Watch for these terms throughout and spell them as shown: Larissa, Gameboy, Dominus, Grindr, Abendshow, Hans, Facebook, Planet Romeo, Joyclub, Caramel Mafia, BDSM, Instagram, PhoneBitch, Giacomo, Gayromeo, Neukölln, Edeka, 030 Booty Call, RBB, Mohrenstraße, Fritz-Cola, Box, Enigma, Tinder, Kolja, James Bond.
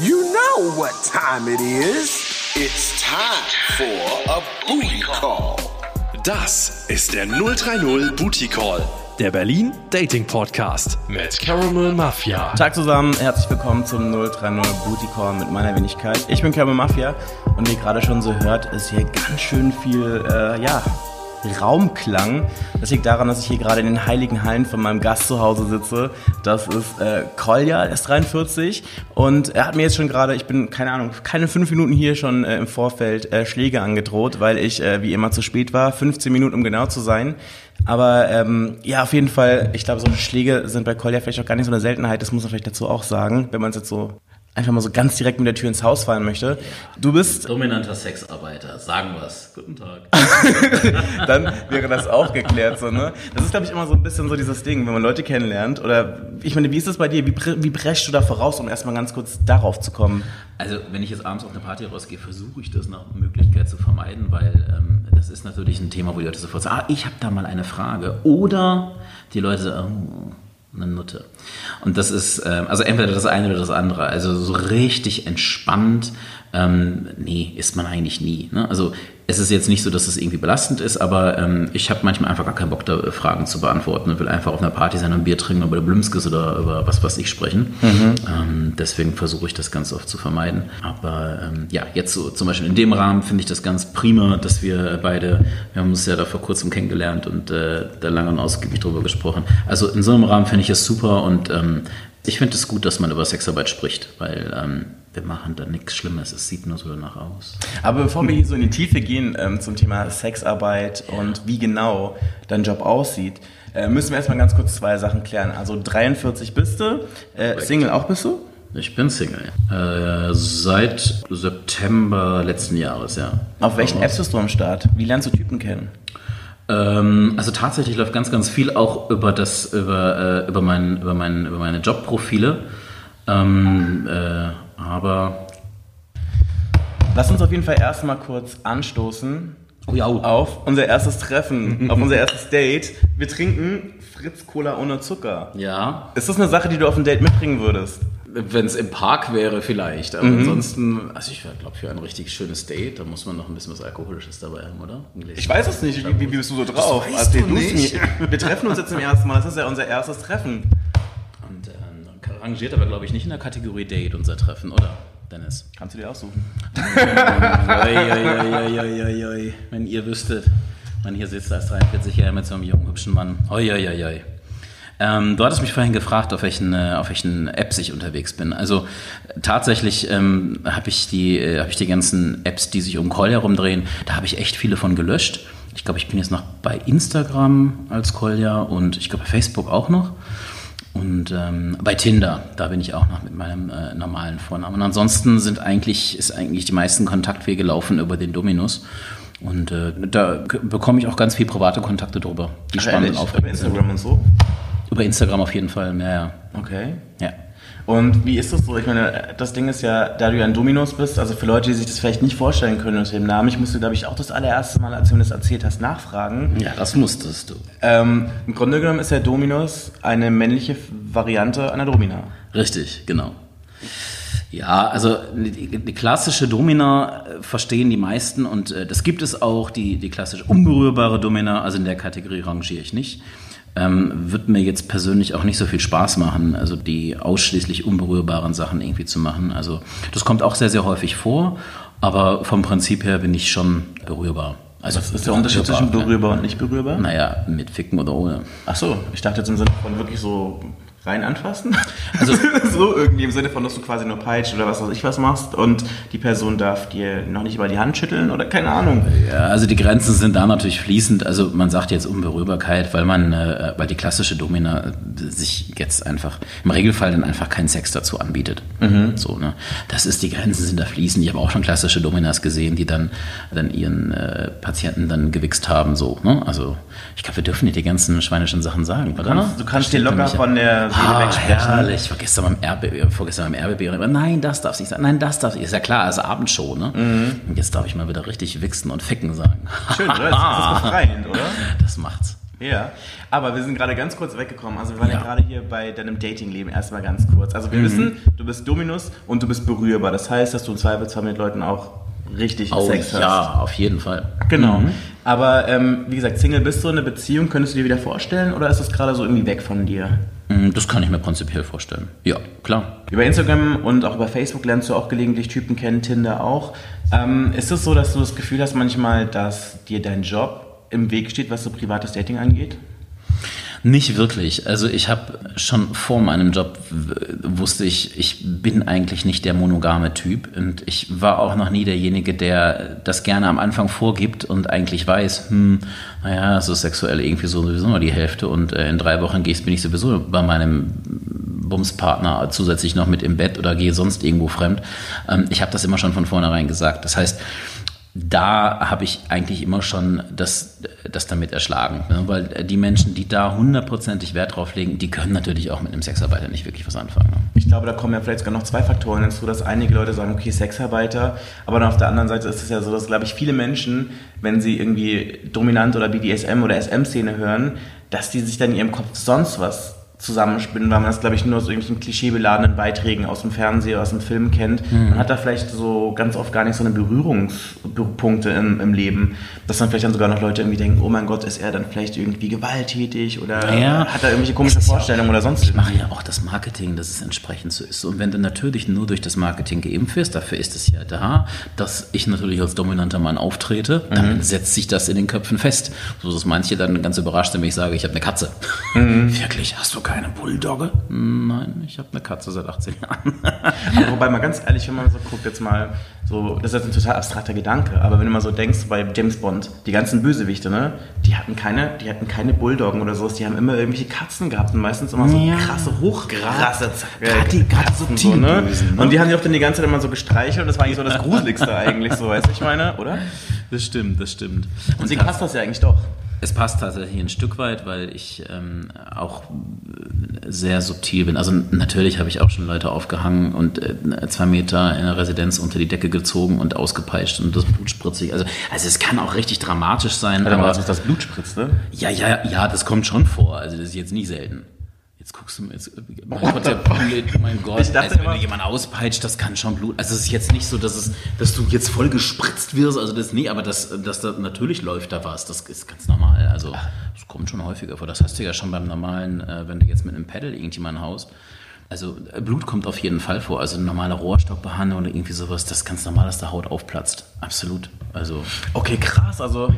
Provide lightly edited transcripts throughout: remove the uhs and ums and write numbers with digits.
You know what time it is. It's time for a Booty Call. Das ist der 030 Booty Call, der Berlin Dating Podcast mit Caramel Mafia. Tag zusammen, herzlich willkommen zum 030 Booty Call mit meiner Wenigkeit. Ich bin Caramel Mafia und wie ihr gerade schon so hört, ist hier ganz schön viel, Raumklang. Das liegt daran, dass ich hier gerade in den heiligen Hallen von meinem Gast zu Hause sitze. Das ist Kolja, er ist 43 und er hat mir jetzt schon gerade, ich bin, keine 5 Minuten hier schon im Vorfeld Schläge angedroht, weil ich wie immer zu spät war, 15 Minuten um genau zu sein. Aber auf jeden Fall, ich glaube, solche Schläge sind bei Kolja vielleicht auch gar nicht so eine Seltenheit, das muss man vielleicht dazu auch sagen, wenn man es jetzt so einfach mal so ganz direkt mit der Tür ins Haus fallen möchte. Du bist dominanter Sexarbeiter, sagen wir's. Guten Tag. Dann wäre das auch geklärt, so, ne? Das ist, glaube ich, immer so ein bisschen so dieses Ding, wenn man Leute kennenlernt. Oder, ich meine, wie ist das bei dir? Wie brechst du da voraus, um erstmal ganz kurz darauf zu kommen? Also, wenn ich jetzt abends auf eine Party rausgehe, versuche ich das nach Möglichkeit zu vermeiden, weil das ist natürlich ein Thema, wo die Leute sofort sagen, ich habe da mal eine Frage. Oder die Leute sagen, eine Nutte. Und das ist, also entweder das eine oder das andere. Also so richtig entspannt, nee, ist man eigentlich nie. Ne? Also es ist jetzt nicht so, dass es irgendwie belastend ist, aber ich habe manchmal einfach gar keinen Bock, da Fragen zu beantworten und will einfach auf einer Party sein und Bier trinken, über Blümskes oder über was ich sprechen. Mhm. Deswegen versuche ich das ganz oft zu vermeiden. Aber jetzt so zum Beispiel in dem Rahmen finde ich das ganz prima, dass wir beide, wir haben uns ja da vor kurzem kennengelernt und da lange und ausgiebig drüber gesprochen. Also in so einem Rahmen finde ich es super und ich finde es gut, dass man über Sexarbeit spricht, weil wir machen da nichts Schlimmes, es sieht nur so danach aus. Aber bevor wir hier so in die Tiefe gehen zum Thema Sexarbeit und wie genau dein Job aussieht, müssen wir erstmal ganz kurz 2 Sachen klären. Also 43 bist du, Single auch bist du? Ich bin Single, seit September letzten Jahres, ja. Auf welchen Apps bist du am Start? Wie lernst du Typen kennen? Also tatsächlich läuft ganz, ganz viel auch über meine Jobprofile. Aber lass uns auf jeden Fall erstmal kurz anstoßen auf unser erstes Treffen, auf unser erstes Date. Wir trinken Fritz-Cola ohne Zucker. Ja. Ist das eine Sache, die du auf ein Date mitbringen würdest? Wenn es im Park wäre vielleicht, aber ansonsten, also ich glaube, für ein richtig schönes Date, da muss man noch ein bisschen was Alkoholisches dabei haben, oder? Ich weiß es nicht, wie bist du so drauf? Das weißt du nicht. Wir treffen uns jetzt zum ersten Mal, das ist ja unser erstes Treffen. Und rangiert aber, glaube ich, nicht in der Kategorie Date unser Treffen, oder, Dennis? Kannst du dir aussuchen. Wenn ihr wüsstet, man hier sitzt als 43-Jähriger mit so einem jungen, hübschen Mann. Du hattest mich vorhin gefragt, auf welchen Apps ich unterwegs bin. Also tatsächlich habe ich die ganzen Apps, die sich um Kolja herumdrehen, da habe ich echt viele von gelöscht. Ich glaube, ich bin jetzt noch bei Instagram als Kolja und ich glaube bei Facebook auch noch. Und bei Tinder, da bin ich auch noch mit meinem normalen Vornamen. Und ansonsten ist eigentlich die meisten Kontaktwege laufen über den Dominus. Und da bekomme ich auch ganz viel private Kontakte drüber. Die spannend aufregend. Über Instagram und so? Über Instagram auf jeden Fall, ja. Okay. Ja. Und wie ist das so? Ich meine, das Ding ist ja, da du ja ein Dominus bist, also für Leute, die sich das vielleicht nicht vorstellen können unter dem Namen, ich musste, glaube ich, auch das allererste Mal, als du mir das erzählt hast, nachfragen. Ja, das musstest du. Im Grunde genommen ist der Dominus eine männliche Variante einer Domina. Richtig, genau. Ja, also die klassische Domina verstehen die meisten und das gibt es auch, die klassisch unberührbare Domina, also in der Kategorie rangiere ich nicht. Wird mir jetzt persönlich auch nicht so viel Spaß machen, also die ausschließlich unberührbaren Sachen irgendwie zu machen. Also das kommt auch sehr, sehr häufig vor, aber vom Prinzip her bin ich schon berührbar. Also was ist der Unterschied zwischen berührbar und nicht berührbar? Naja, mit Ficken oder ohne. Ach so, ich dachte jetzt im Sinne von wirklich so rein anfassen. Also so irgendwie im Sinne von, dass du quasi nur peitscht oder was weiß ich was machst und die Person darf dir noch nicht über die Hand schütteln oder keine Ahnung. Ja, also die Grenzen sind da natürlich fließend. Also man sagt jetzt Unberührbarkeit, weil die klassische Domina sich jetzt einfach im Regelfall dann einfach keinen Sex dazu anbietet. Mhm. So, ne? Das ist, die Grenzen sind da fließend. Ich habe auch schon klassische Dominas gesehen, die dann ihren Patienten dann gewichst haben. So, ne? Also ich glaube, wir dürfen nicht die ganzen schweinischen Sachen sagen. Du kannst dir locker von der herrlich. Ich war vorgestern beim RBB und immer, nein, das darfst du nicht sagen. Nein, das darfst du nicht. Ist ja klar, also Abendshow, ne? Mhm. Und jetzt darf ich mal wieder richtig wichsen und ficken sagen. Schön, oder? Das ist befreiend, oder? Das macht's. Ja, aber wir sind gerade ganz kurz weggekommen. Also wir waren ja gerade hier bei deinem Dating-Leben erstmal ganz kurz. Also wir wissen, du bist Dominus und du bist berührbar. Das heißt, dass du im Zweifelsfall mit Leuten auch richtig Sex hast. Ja, auf jeden Fall. Genau. Aber wie gesagt, Single bist du, eine Beziehung könntest du dir wieder vorstellen oder ist das gerade so irgendwie weg von dir? Das kann ich mir prinzipiell vorstellen. Ja, klar. Über Instagram und auch über Facebook lernst du auch gelegentlich Typen kennen, Tinder auch. Ist es so, dass du das Gefühl hast manchmal, dass dir dein Job im Weg steht, was so privates Dating angeht? Nicht wirklich. Also ich habe schon vor meinem Job wusste ich, ich bin eigentlich nicht der monogame Typ und ich war auch noch nie derjenige, der das gerne am Anfang vorgibt und eigentlich weiß, naja, es ist sexuell irgendwie so sowieso nur die Hälfte und in 3 Wochen bin ich sowieso bei meinem Bumspartner zusätzlich noch mit im Bett oder gehe sonst irgendwo fremd. Ich habe das immer schon von vornherein gesagt. Das heißt, da habe ich eigentlich immer schon das damit erschlagen. Ne? Weil die Menschen, die da hundertprozentig Wert drauf legen, die können natürlich auch mit einem Sexarbeiter nicht wirklich was anfangen. Ne? Ich glaube, da kommen ja vielleicht sogar noch 2 Faktoren hinzu, dass einige Leute sagen, okay, Sexarbeiter, aber dann auf der anderen Seite ist es ja so, dass, glaube ich, viele Menschen, wenn sie irgendwie Dominant oder BDSM oder SM-Szene hören, dass die sich dann in ihrem Kopf sonst was zusammenspinnen, weil man das, glaube ich, nur aus irgendwelchen klischeebeladenen Beiträgen aus dem Fernsehen oder aus dem Film kennt. Man hat da vielleicht so ganz oft gar nicht so eine Berührungspunkte im Leben, dass dann vielleicht dann sogar noch Leute irgendwie denken, oh mein Gott, ist er dann vielleicht irgendwie gewalttätig oder hat er irgendwelche komische Vorstellungen oder sonst. Ich mache ja auch das Marketing, dass es entsprechend so ist. Und wenn du natürlich nur durch das Marketing geimpft wirst, dafür ist es ja da, dass ich natürlich als dominanter Mann auftrete, dann setzt sich das in den Köpfen fest. So dass manche dann ganz überrascht sind, wenn ich sage, ich habe eine Katze. Wirklich, hast du keine Bulldogge? Nein, ich habe eine Katze seit 18 Jahren. Aber wobei, mal ganz ehrlich, wenn man so guckt, jetzt mal so, das ist jetzt ein total abstrakter Gedanke, aber wenn du mal so denkst, bei James Bond, die ganzen Bösewichte, ne, die hatten keine Bulldoggen oder sowas, die haben immer irgendwelche Katzen gehabt und meistens immer so krasse, hochgrasse Katzen, so, ne? Und die haben die auch dann die ganze Zeit immer so gestreichelt und das war eigentlich so das Gruseligste eigentlich, so, weißt du, ich meine, oder? Das stimmt. Und sie passt das ja eigentlich doch. Es passt tatsächlich ein Stück weit, weil ich auch sehr subtil bin. Also natürlich habe ich auch schon Leute aufgehangen und 2 Meter in der Residenz unter die Decke gezogen und ausgepeitscht und das Blut spritzig. Also es kann auch richtig dramatisch sein. Warte mal, was ist das Blut spritzt, ne? Ja, das kommt schon vor. Also das ist jetzt nicht selten. Jetzt guckst du mir jetzt. Mein Gott, ich dachte, also wenn du jemanden auspeitscht, das kann schon Blut. Also es ist jetzt nicht so, dass du jetzt voll gespritzt wirst, also das nicht, aber dass da natürlich läuft da was, das ist ganz normal. Also das kommt schon häufiger vor. Das hast du ja schon beim normalen, wenn du jetzt mit einem Paddle irgendjemanden haust. Also Blut kommt auf jeden Fall vor. Also eine normale Rohrstockbehandlung oder irgendwie sowas, das ist ganz normal, dass da Haut aufplatzt. Absolut. Also. Okay, krass. Also,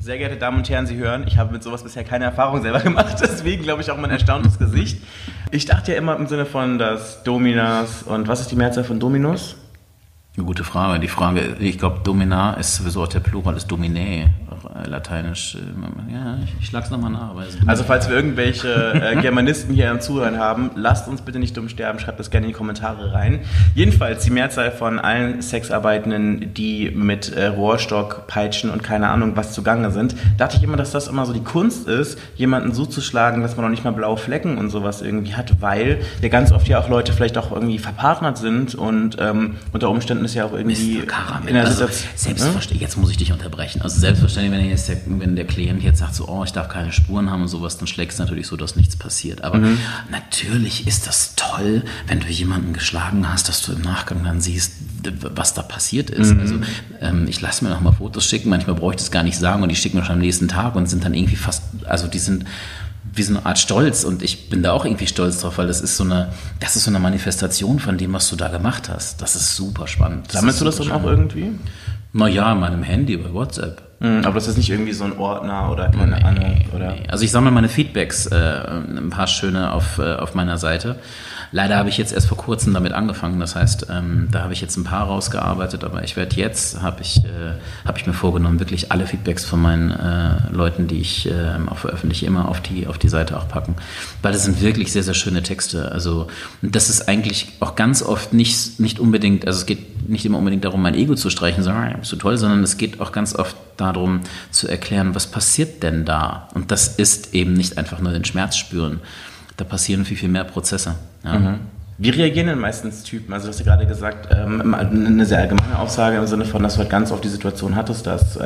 sehr geehrte Damen und Herren, Sie hören, ich habe mit sowas bisher keine Erfahrung selber gemacht. Deswegen, glaube ich, auch mein erstauntes Gesicht. Ich dachte ja immer im Sinne von, dass Dominas und was ist die Mehrzahl von Dominus? Eine gute Frage. Die Frage, ich glaube, Domina ist sowieso auch der Plural, ist Dominae, lateinisch. Ja, ich schlag's nochmal nach. Also falls wir irgendwelche Germanisten hier am Zuhören haben, lasst uns bitte nicht dumm sterben, schreibt das gerne in die Kommentare rein. Jedenfalls die Mehrzahl von allen Sexarbeitenden, die mit Rohrstock, Peitschen und keine Ahnung was zugange sind, dachte ich immer, dass das immer so die Kunst ist, jemanden so zu schlagen, dass man noch nicht mal blaue Flecken und sowas irgendwie hat, weil ja ganz oft ja auch Leute vielleicht auch irgendwie verpartnert sind und unter Umständen ist ja auch irgendwie in der Situation. Selbstverständlich, jetzt muss ich dich unterbrechen. Also selbstverständlich, wenn der Klient jetzt sagt, so, oh, ich darf keine Spuren haben und sowas, dann schlägst du natürlich so, dass nichts passiert. Aber natürlich ist das toll, wenn du jemanden geschlagen hast, dass du im Nachgang dann siehst, was da passiert ist. Also ich lasse mir nochmal Fotos schicken, manchmal bräuchte ich es gar nicht sagen und die schicken mir schon am nächsten Tag und sind dann irgendwie fast, also die sind wie so eine Art Stolz und ich bin da auch irgendwie stolz drauf, weil das ist so eine Manifestation von dem, was du da gemacht hast. Das ist super spannend. Sammelst du das dann auch irgendwie? Naja, in meinem Handy, bei WhatsApp. Aber das ist nicht irgendwie so ein Ordner oder keine Ahnung? Nee. Also ich sammle meine Feedbacks, ein paar schöne auf meiner Seite. Leider habe ich jetzt erst vor kurzem damit angefangen. Das heißt, da habe ich jetzt ein paar rausgearbeitet, aber habe ich mir vorgenommen, wirklich alle Feedbacks von meinen Leuten, die ich auch veröffentliche, immer auf die Seite auch packen. Weil das sind wirklich sehr, sehr schöne Texte. Also das ist eigentlich auch ganz oft nicht unbedingt, also es geht nicht immer unbedingt darum, mein Ego zu streichen, sondern bist du toll, sondern es geht auch ganz oft darum zu erklären, was passiert denn da? Und das ist eben nicht einfach nur den Schmerz spüren. Da passieren viel, viel mehr Prozesse. Ja. Wie reagieren denn meistens Typen? Also du hast ja gerade gesagt, eine sehr allgemeine Aussage im Sinne von, dass du halt ganz oft die Situation hattest, dass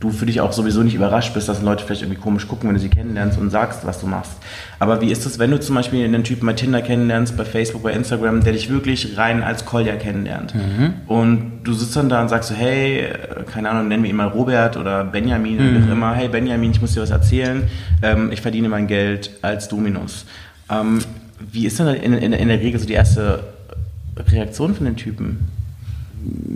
du für dich auch sowieso nicht überrascht bist, dass Leute vielleicht irgendwie komisch gucken, wenn du sie kennenlernst und sagst, was du machst. Aber wie ist es, wenn du zum Beispiel einen Typen bei Tinder kennenlernst, bei Facebook, bei Instagram, der dich wirklich rein als Kolja kennenlernt? Mhm. Und du sitzt dann da und sagst so, hey, keine Ahnung, nennen wir ihn mal Robert oder Benjamin oder wie auch immer. Hey Benjamin, ich muss dir was erzählen. Ich verdiene mein Geld als Dominus. Wie ist dann in der Regel so die erste Reaktion von den Typen?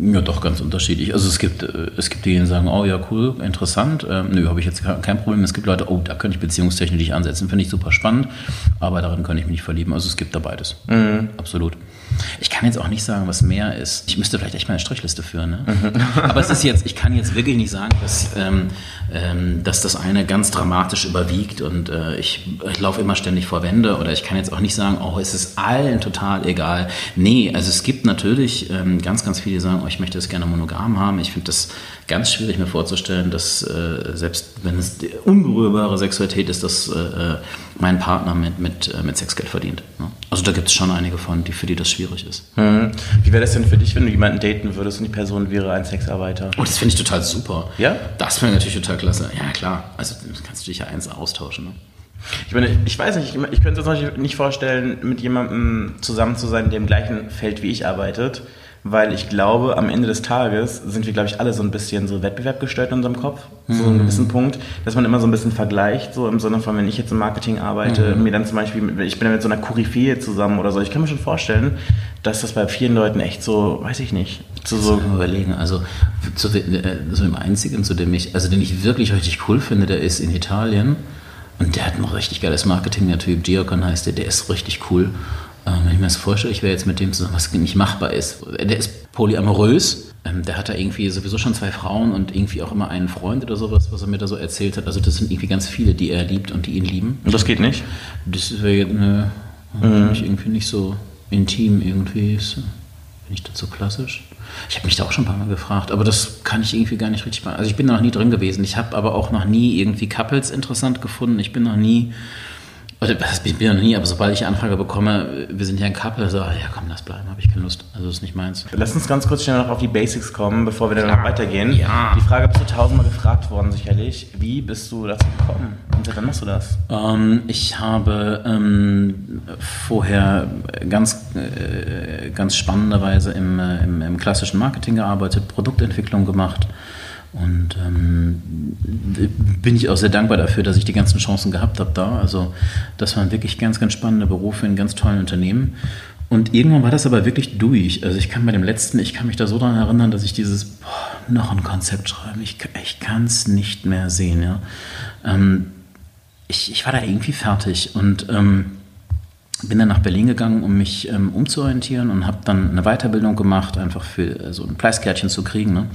Ja, doch ganz unterschiedlich. Also es gibt diejenigen, die sagen, oh ja, cool, interessant, nö, habe ich jetzt kein Problem. Es gibt Leute, oh, da könnte ich beziehungstechnisch ansetzen, finde ich super spannend, aber darin kann ich mich nicht verlieben. Also es gibt da beides, absolut. Ich kann jetzt auch nicht sagen, was mehr ist. Ich müsste vielleicht echt mal eine Strichliste führen, ne? Aber es ist jetzt, ich kann jetzt wirklich nicht sagen, dass das eine ganz dramatisch überwiegt und ich laufe immer ständig vor Wände, oder ich kann jetzt auch nicht sagen, oh, es ist allen total egal. Nee, also es gibt natürlich ganz, ganz viele, die sagen, oh, ich möchte das gerne monogam haben. Ich finde das ganz schwierig, mir vorzustellen, dass selbst wenn es unberührbare Sexualität ist, dass mein Partner mit Sexgeld verdient. Ne? Also da gibt es schon einige von, die für die das schwierig ist. Hm. Wie wäre das denn für dich, wenn du jemanden daten würdest und die Person wäre ein Sexarbeiter? Oh, das finde ich total super. Ja? Das wäre natürlich total klasse. Ja, klar. Also kannst du dich ja eins austauschen. Ne? Ich meine, ich weiß nicht, ich könnte es nicht vorstellen, mit jemandem zusammen zu sein, der im gleichen Feld wie ich arbeitet. Weil ich glaube, am Ende des Tages sind wir, glaube ich, alle so ein bisschen so wettbewerbgesteuert in unserem Kopf. So einen gewissen Punkt, dass man immer so ein bisschen vergleicht, so im Sinne von, wenn ich jetzt im Marketing arbeite, mir dann zum Beispiel, ich bin ja mit so einer Koryphäe zusammen oder so. Ich kann mir schon vorstellen, dass das bei vielen Leuten echt so, weiß ich nicht, zu so... überlegen, also zu dem einzigen, zu dem ich, also den ich wirklich richtig cool finde, der ist in Italien und der hat ein richtig geiles Marketing, der Typ, Giacomo heißt der ist richtig cool. Wenn ich mir das vorstelle, ich wäre jetzt mit dem zusammen, was nicht machbar ist. Der ist polyamorös, der hat da irgendwie sowieso schon 2 Frauen und irgendwie auch immer einen Freund oder sowas, was er mir da so erzählt hat. Also das sind irgendwie ganz viele, die er liebt und die ihn lieben. Und das geht nicht? Das wäre irgendwie nicht so intim irgendwie. Bin ich dazu klassisch? Ich habe mich da auch schon ein paar Mal gefragt, aber das kann ich irgendwie gar nicht richtig machen. Also ich bin da noch nie drin gewesen. Ich habe aber auch noch nie irgendwie Couples interessant gefunden. Ich bin noch nie... Ich bin ja noch nie, aber sobald ich eine Anfrage bekomme, wir sind ja ein Couple, so, ja komm, lass bleiben, habe ich keine Lust. Also das ist nicht meins. Lass uns ganz kurz schnell noch auf die Basics kommen, bevor wir dann noch weitergehen. Ja. Die Frage bist du 1000-mal gefragt worden sicherlich. Wie bist du dazu gekommen? Und wann machst du das? Ich habe vorher ganz spannenderweise im klassischen Marketing gearbeitet, Produktentwicklung gemacht. Und bin ich auch sehr dankbar dafür, dass ich die ganzen Chancen gehabt habe da. Also das waren wirklich ganz, ganz spannende Berufe in ganz tollen Unternehmen. Und irgendwann war das aber wirklich durch. Also ich kann mich da so daran erinnern, dass ich noch ein Konzept schreiben, ich kann es nicht mehr sehen. Ja? Ich war da irgendwie fertig und bin dann nach Berlin gegangen, um mich umzuorientieren, und habe dann eine Weiterbildung gemacht, einfach für so ein Preiskärtchen zu kriegen. Ne?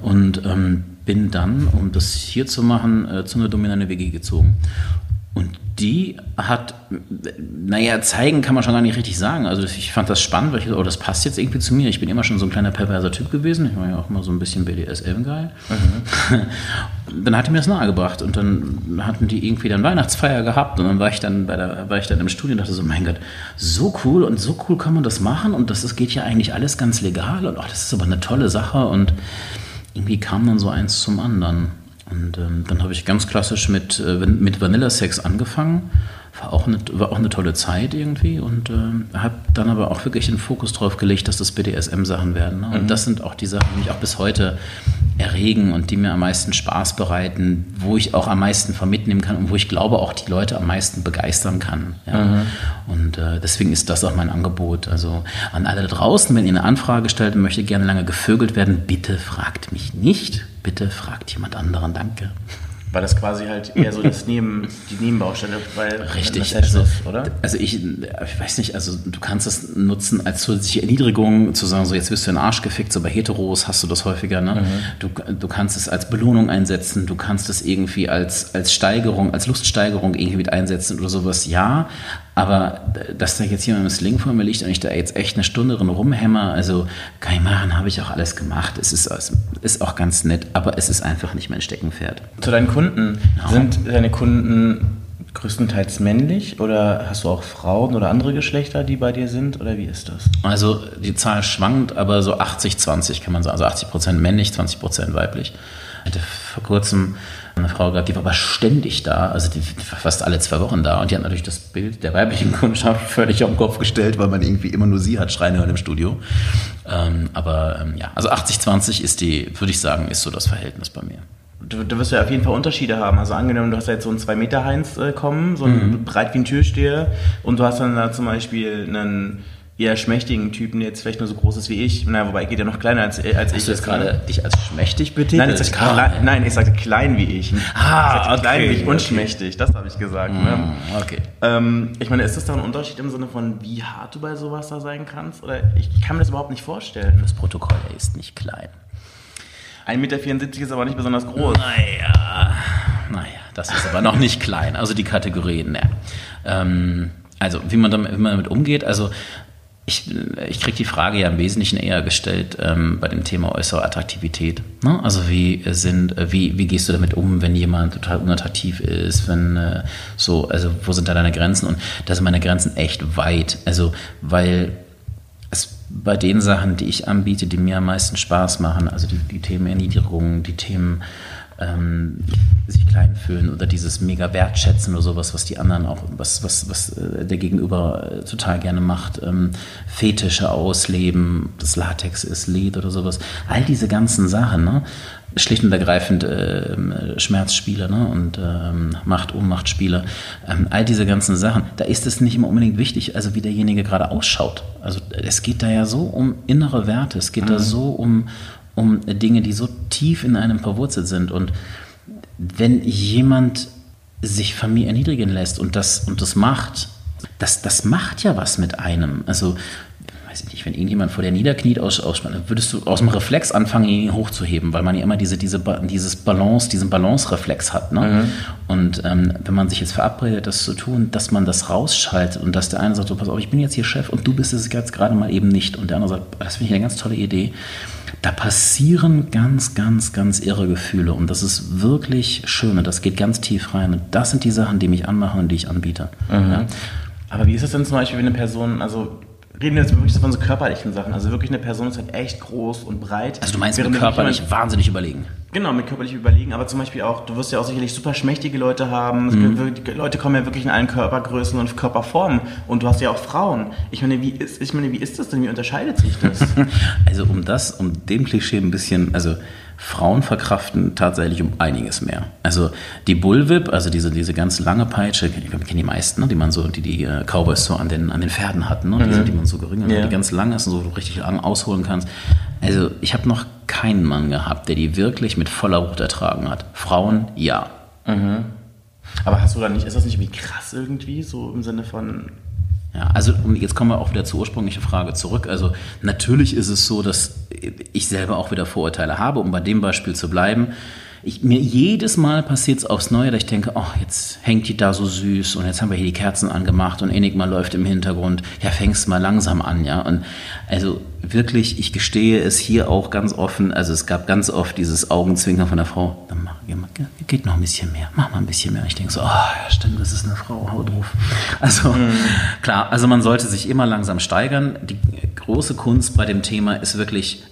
Und bin dann, um das hier zu machen, zu einer dominanten WG gezogen. Und die hat, zeigen kann man schon gar nicht richtig sagen. Also ich fand das spannend, weil ich dachte, das passt jetzt irgendwie zu mir. Ich bin immer schon so ein kleiner perverser Typ gewesen. Ich war ja auch immer so ein bisschen BDSM-geil. Mhm. Dann hat die mir das nahegebracht und dann hatten die irgendwie dann Weihnachtsfeier gehabt und dann war ich dann im Studio und dachte so, mein Gott, so cool kann man das machen und das geht ja eigentlich alles ganz legal und das ist aber eine tolle Sache und irgendwie kam dann so eins zum anderen. Und dann habe ich ganz klassisch mit Vanilla-Sex angefangen. War auch eine tolle Zeit irgendwie. Und habe dann aber auch wirklich den Fokus drauf gelegt, dass das BDSM-Sachen werden. Ne? Und das sind auch die Sachen, die mich auch bis heute erregen und die mir am meisten Spaß bereiten, wo ich auch am meisten von mitnehmen kann und wo ich glaube, auch die Leute am meisten begeistern kann. Ja? Und deswegen ist das auch mein Angebot. Also an alle da draußen, wenn ihr eine Anfrage stellt und möchtet gerne lange gevögelt werden, bitte fragt mich nicht. Bitte fragt jemand anderen, danke. War das quasi halt eher so die Nebenbaustelle bei Richtig, also, ist, oder? Also ich weiß nicht, also du kannst das nutzen als zusätzliche Erniedrigung, zu sagen, so jetzt wirst du in den Arsch gefickt, so bei Heteros hast du das häufiger, ne? Du kannst es als Belohnung einsetzen, du kannst es irgendwie als Steigerung, als Luststeigerung irgendwie mit einsetzen oder sowas, ja. Aber dass da jetzt jemand im Sling vor mir liegt und ich da jetzt echt eine Stunde drin rumhämmer, also kann ich machen, habe ich auch alles gemacht. Es ist auch ganz nett, aber es ist einfach nicht mein Steckenpferd. Zu deinen Kunden. Genau. Sind deine Kunden größtenteils männlich oder hast du auch Frauen oder andere Geschlechter, die bei dir sind oder wie ist das? Also die Zahl schwankt, aber so 80-20 kann man sagen. Also 80% männlich, 20% weiblich. Ich hatte vor kurzem eine Frau gehabt, die war aber ständig da, also die war fast alle 2 Wochen da, und die hat natürlich das Bild der weiblichen Kundschaft völlig auf den Kopf gestellt, weil man irgendwie immer nur sie hat schreien hören im Studio. Also 80-20 ist die, würde ich sagen, ist so das Verhältnis bei mir. Du wirst ja auf jeden Fall Unterschiede haben. Also angenommen, du hast jetzt so einen 2-Meter-Heinz kommen, so breit wie ein Türsteher, und du hast dann da zum Beispiel einen eher schmächtigen Typen, der jetzt vielleicht nur so groß ist wie ich. Na, wobei, geht ja noch kleiner als ich. Hast du jetzt gerade dich als schmächtig betitelt? Nein, ich sagte klein wie ich. Klein wie ich und schmächtig, das habe ich gesagt. Ne? Okay. Ich meine, ist das da ein Unterschied im Sinne von, wie hart du bei sowas da sein kannst? Oder ich kann mir das überhaupt nicht vorstellen. Das Protokoll ist nicht klein. 1,74 Meter ist aber nicht besonders groß. Naja, das ist aber noch nicht klein. Also die Kategorien, ne. Also wie man damit umgeht, also ich kriege die Frage ja im Wesentlichen eher gestellt bei dem Thema äußere Attraktivität. Ne? Also wie gehst du damit um, wenn jemand total unattraktiv ist, wo sind da deine Grenzen? Und da sind meine Grenzen echt weit. Also weil es bei den Sachen, die ich anbiete, die mir am meisten Spaß machen, also die Themen Erniedrigung, die Themen sich klein fühlen oder dieses mega wertschätzen oder sowas, was die anderen auch, was der Gegenüber total gerne macht, Fetische ausleben, das Latex ist Led oder sowas, all diese ganzen Sachen, ne? Schlicht und ergreifend Schmerzspiele, ne? Und Macht-Ohnmacht-Spiele, all diese ganzen Sachen, da ist es nicht immer unbedingt wichtig, also wie derjenige gerade ausschaut. Also es geht da ja so um innere Werte, es geht da so um Dinge, die so tief in einem verwurzelt sind. Und wenn jemand sich von mir erniedrigen lässt und das macht, das macht ja was mit einem. Also, weiß ich nicht, wenn irgendjemand vor dir niederkniet, dann würdest du aus dem Reflex anfangen, ihn hochzuheben, weil man ja immer diesen Balance-Reflex hat. Ne? Mhm. Und wenn man sich jetzt verabredet, das zu tun, dass man das rausschaltet und dass der eine sagt, so pass auf, ich bin jetzt hier Chef und du bist es jetzt gerade mal eben nicht. Und der andere sagt, das finde ich eine ganz tolle Idee. Da passieren ganz, ganz, ganz irre Gefühle und das ist wirklich schön und das geht ganz tief rein. Und das sind die Sachen, die mich anmachen und die ich anbiete. Mhm. Ja? Aber wie ist es denn zum Beispiel, wenn eine Person, also reden wir jetzt wirklich von so körperlichen Sachen, also wirklich eine Person ist halt echt groß und breit. Also du meinst mit körperlich wahnsinnig überlegen? Genau, mit körperlich überlegen, aber zum Beispiel auch, du wirst ja auch sicherlich super schmächtige Leute haben, die Leute kommen ja wirklich in allen Körpergrößen und Körperformen und du hast ja auch Frauen. Ich meine, wie ist das denn, wie unterscheidet sich das? Also um dem Klischee ein bisschen, also Frauen verkraften tatsächlich um einiges mehr. Also die Bullwhip, also diese ganz lange Peitsche, ich glaube, ich kenne die meisten, ne, die man so, die Cowboys so an den Pferden hatten, ne, die man so gering hat, die ganz lang ist und so du richtig lang ausholen kannst. Also ich habe noch keinen Mann gehabt, der die wirklich mit voller Wucht ertragen hat. Frauen, ja. Mhm. Aber ist das nicht irgendwie krass irgendwie, so im Sinne von... Ja, also jetzt kommen wir auch wieder zur ursprünglichen Frage zurück. Also natürlich ist es so, dass ich selber auch wieder Vorurteile habe, um bei dem Beispiel zu bleiben. Mir jedes Mal passiert es aufs Neue, dass ich denke, jetzt hängt die da so süß und jetzt haben wir hier die Kerzen angemacht und Enigma läuft im Hintergrund. Ja, fängst mal langsam an, ja. Und also wirklich, ich gestehe es hier auch ganz offen, also es gab ganz oft dieses Augenzwinkern von der Frau, dann geht noch ein bisschen mehr, mach mal ein bisschen mehr. Und ich denke so, ja stimmt, das ist eine Frau, hau drauf. Also klar, also man sollte sich immer langsam steigern. Die große Kunst bei dem Thema ist wirklich...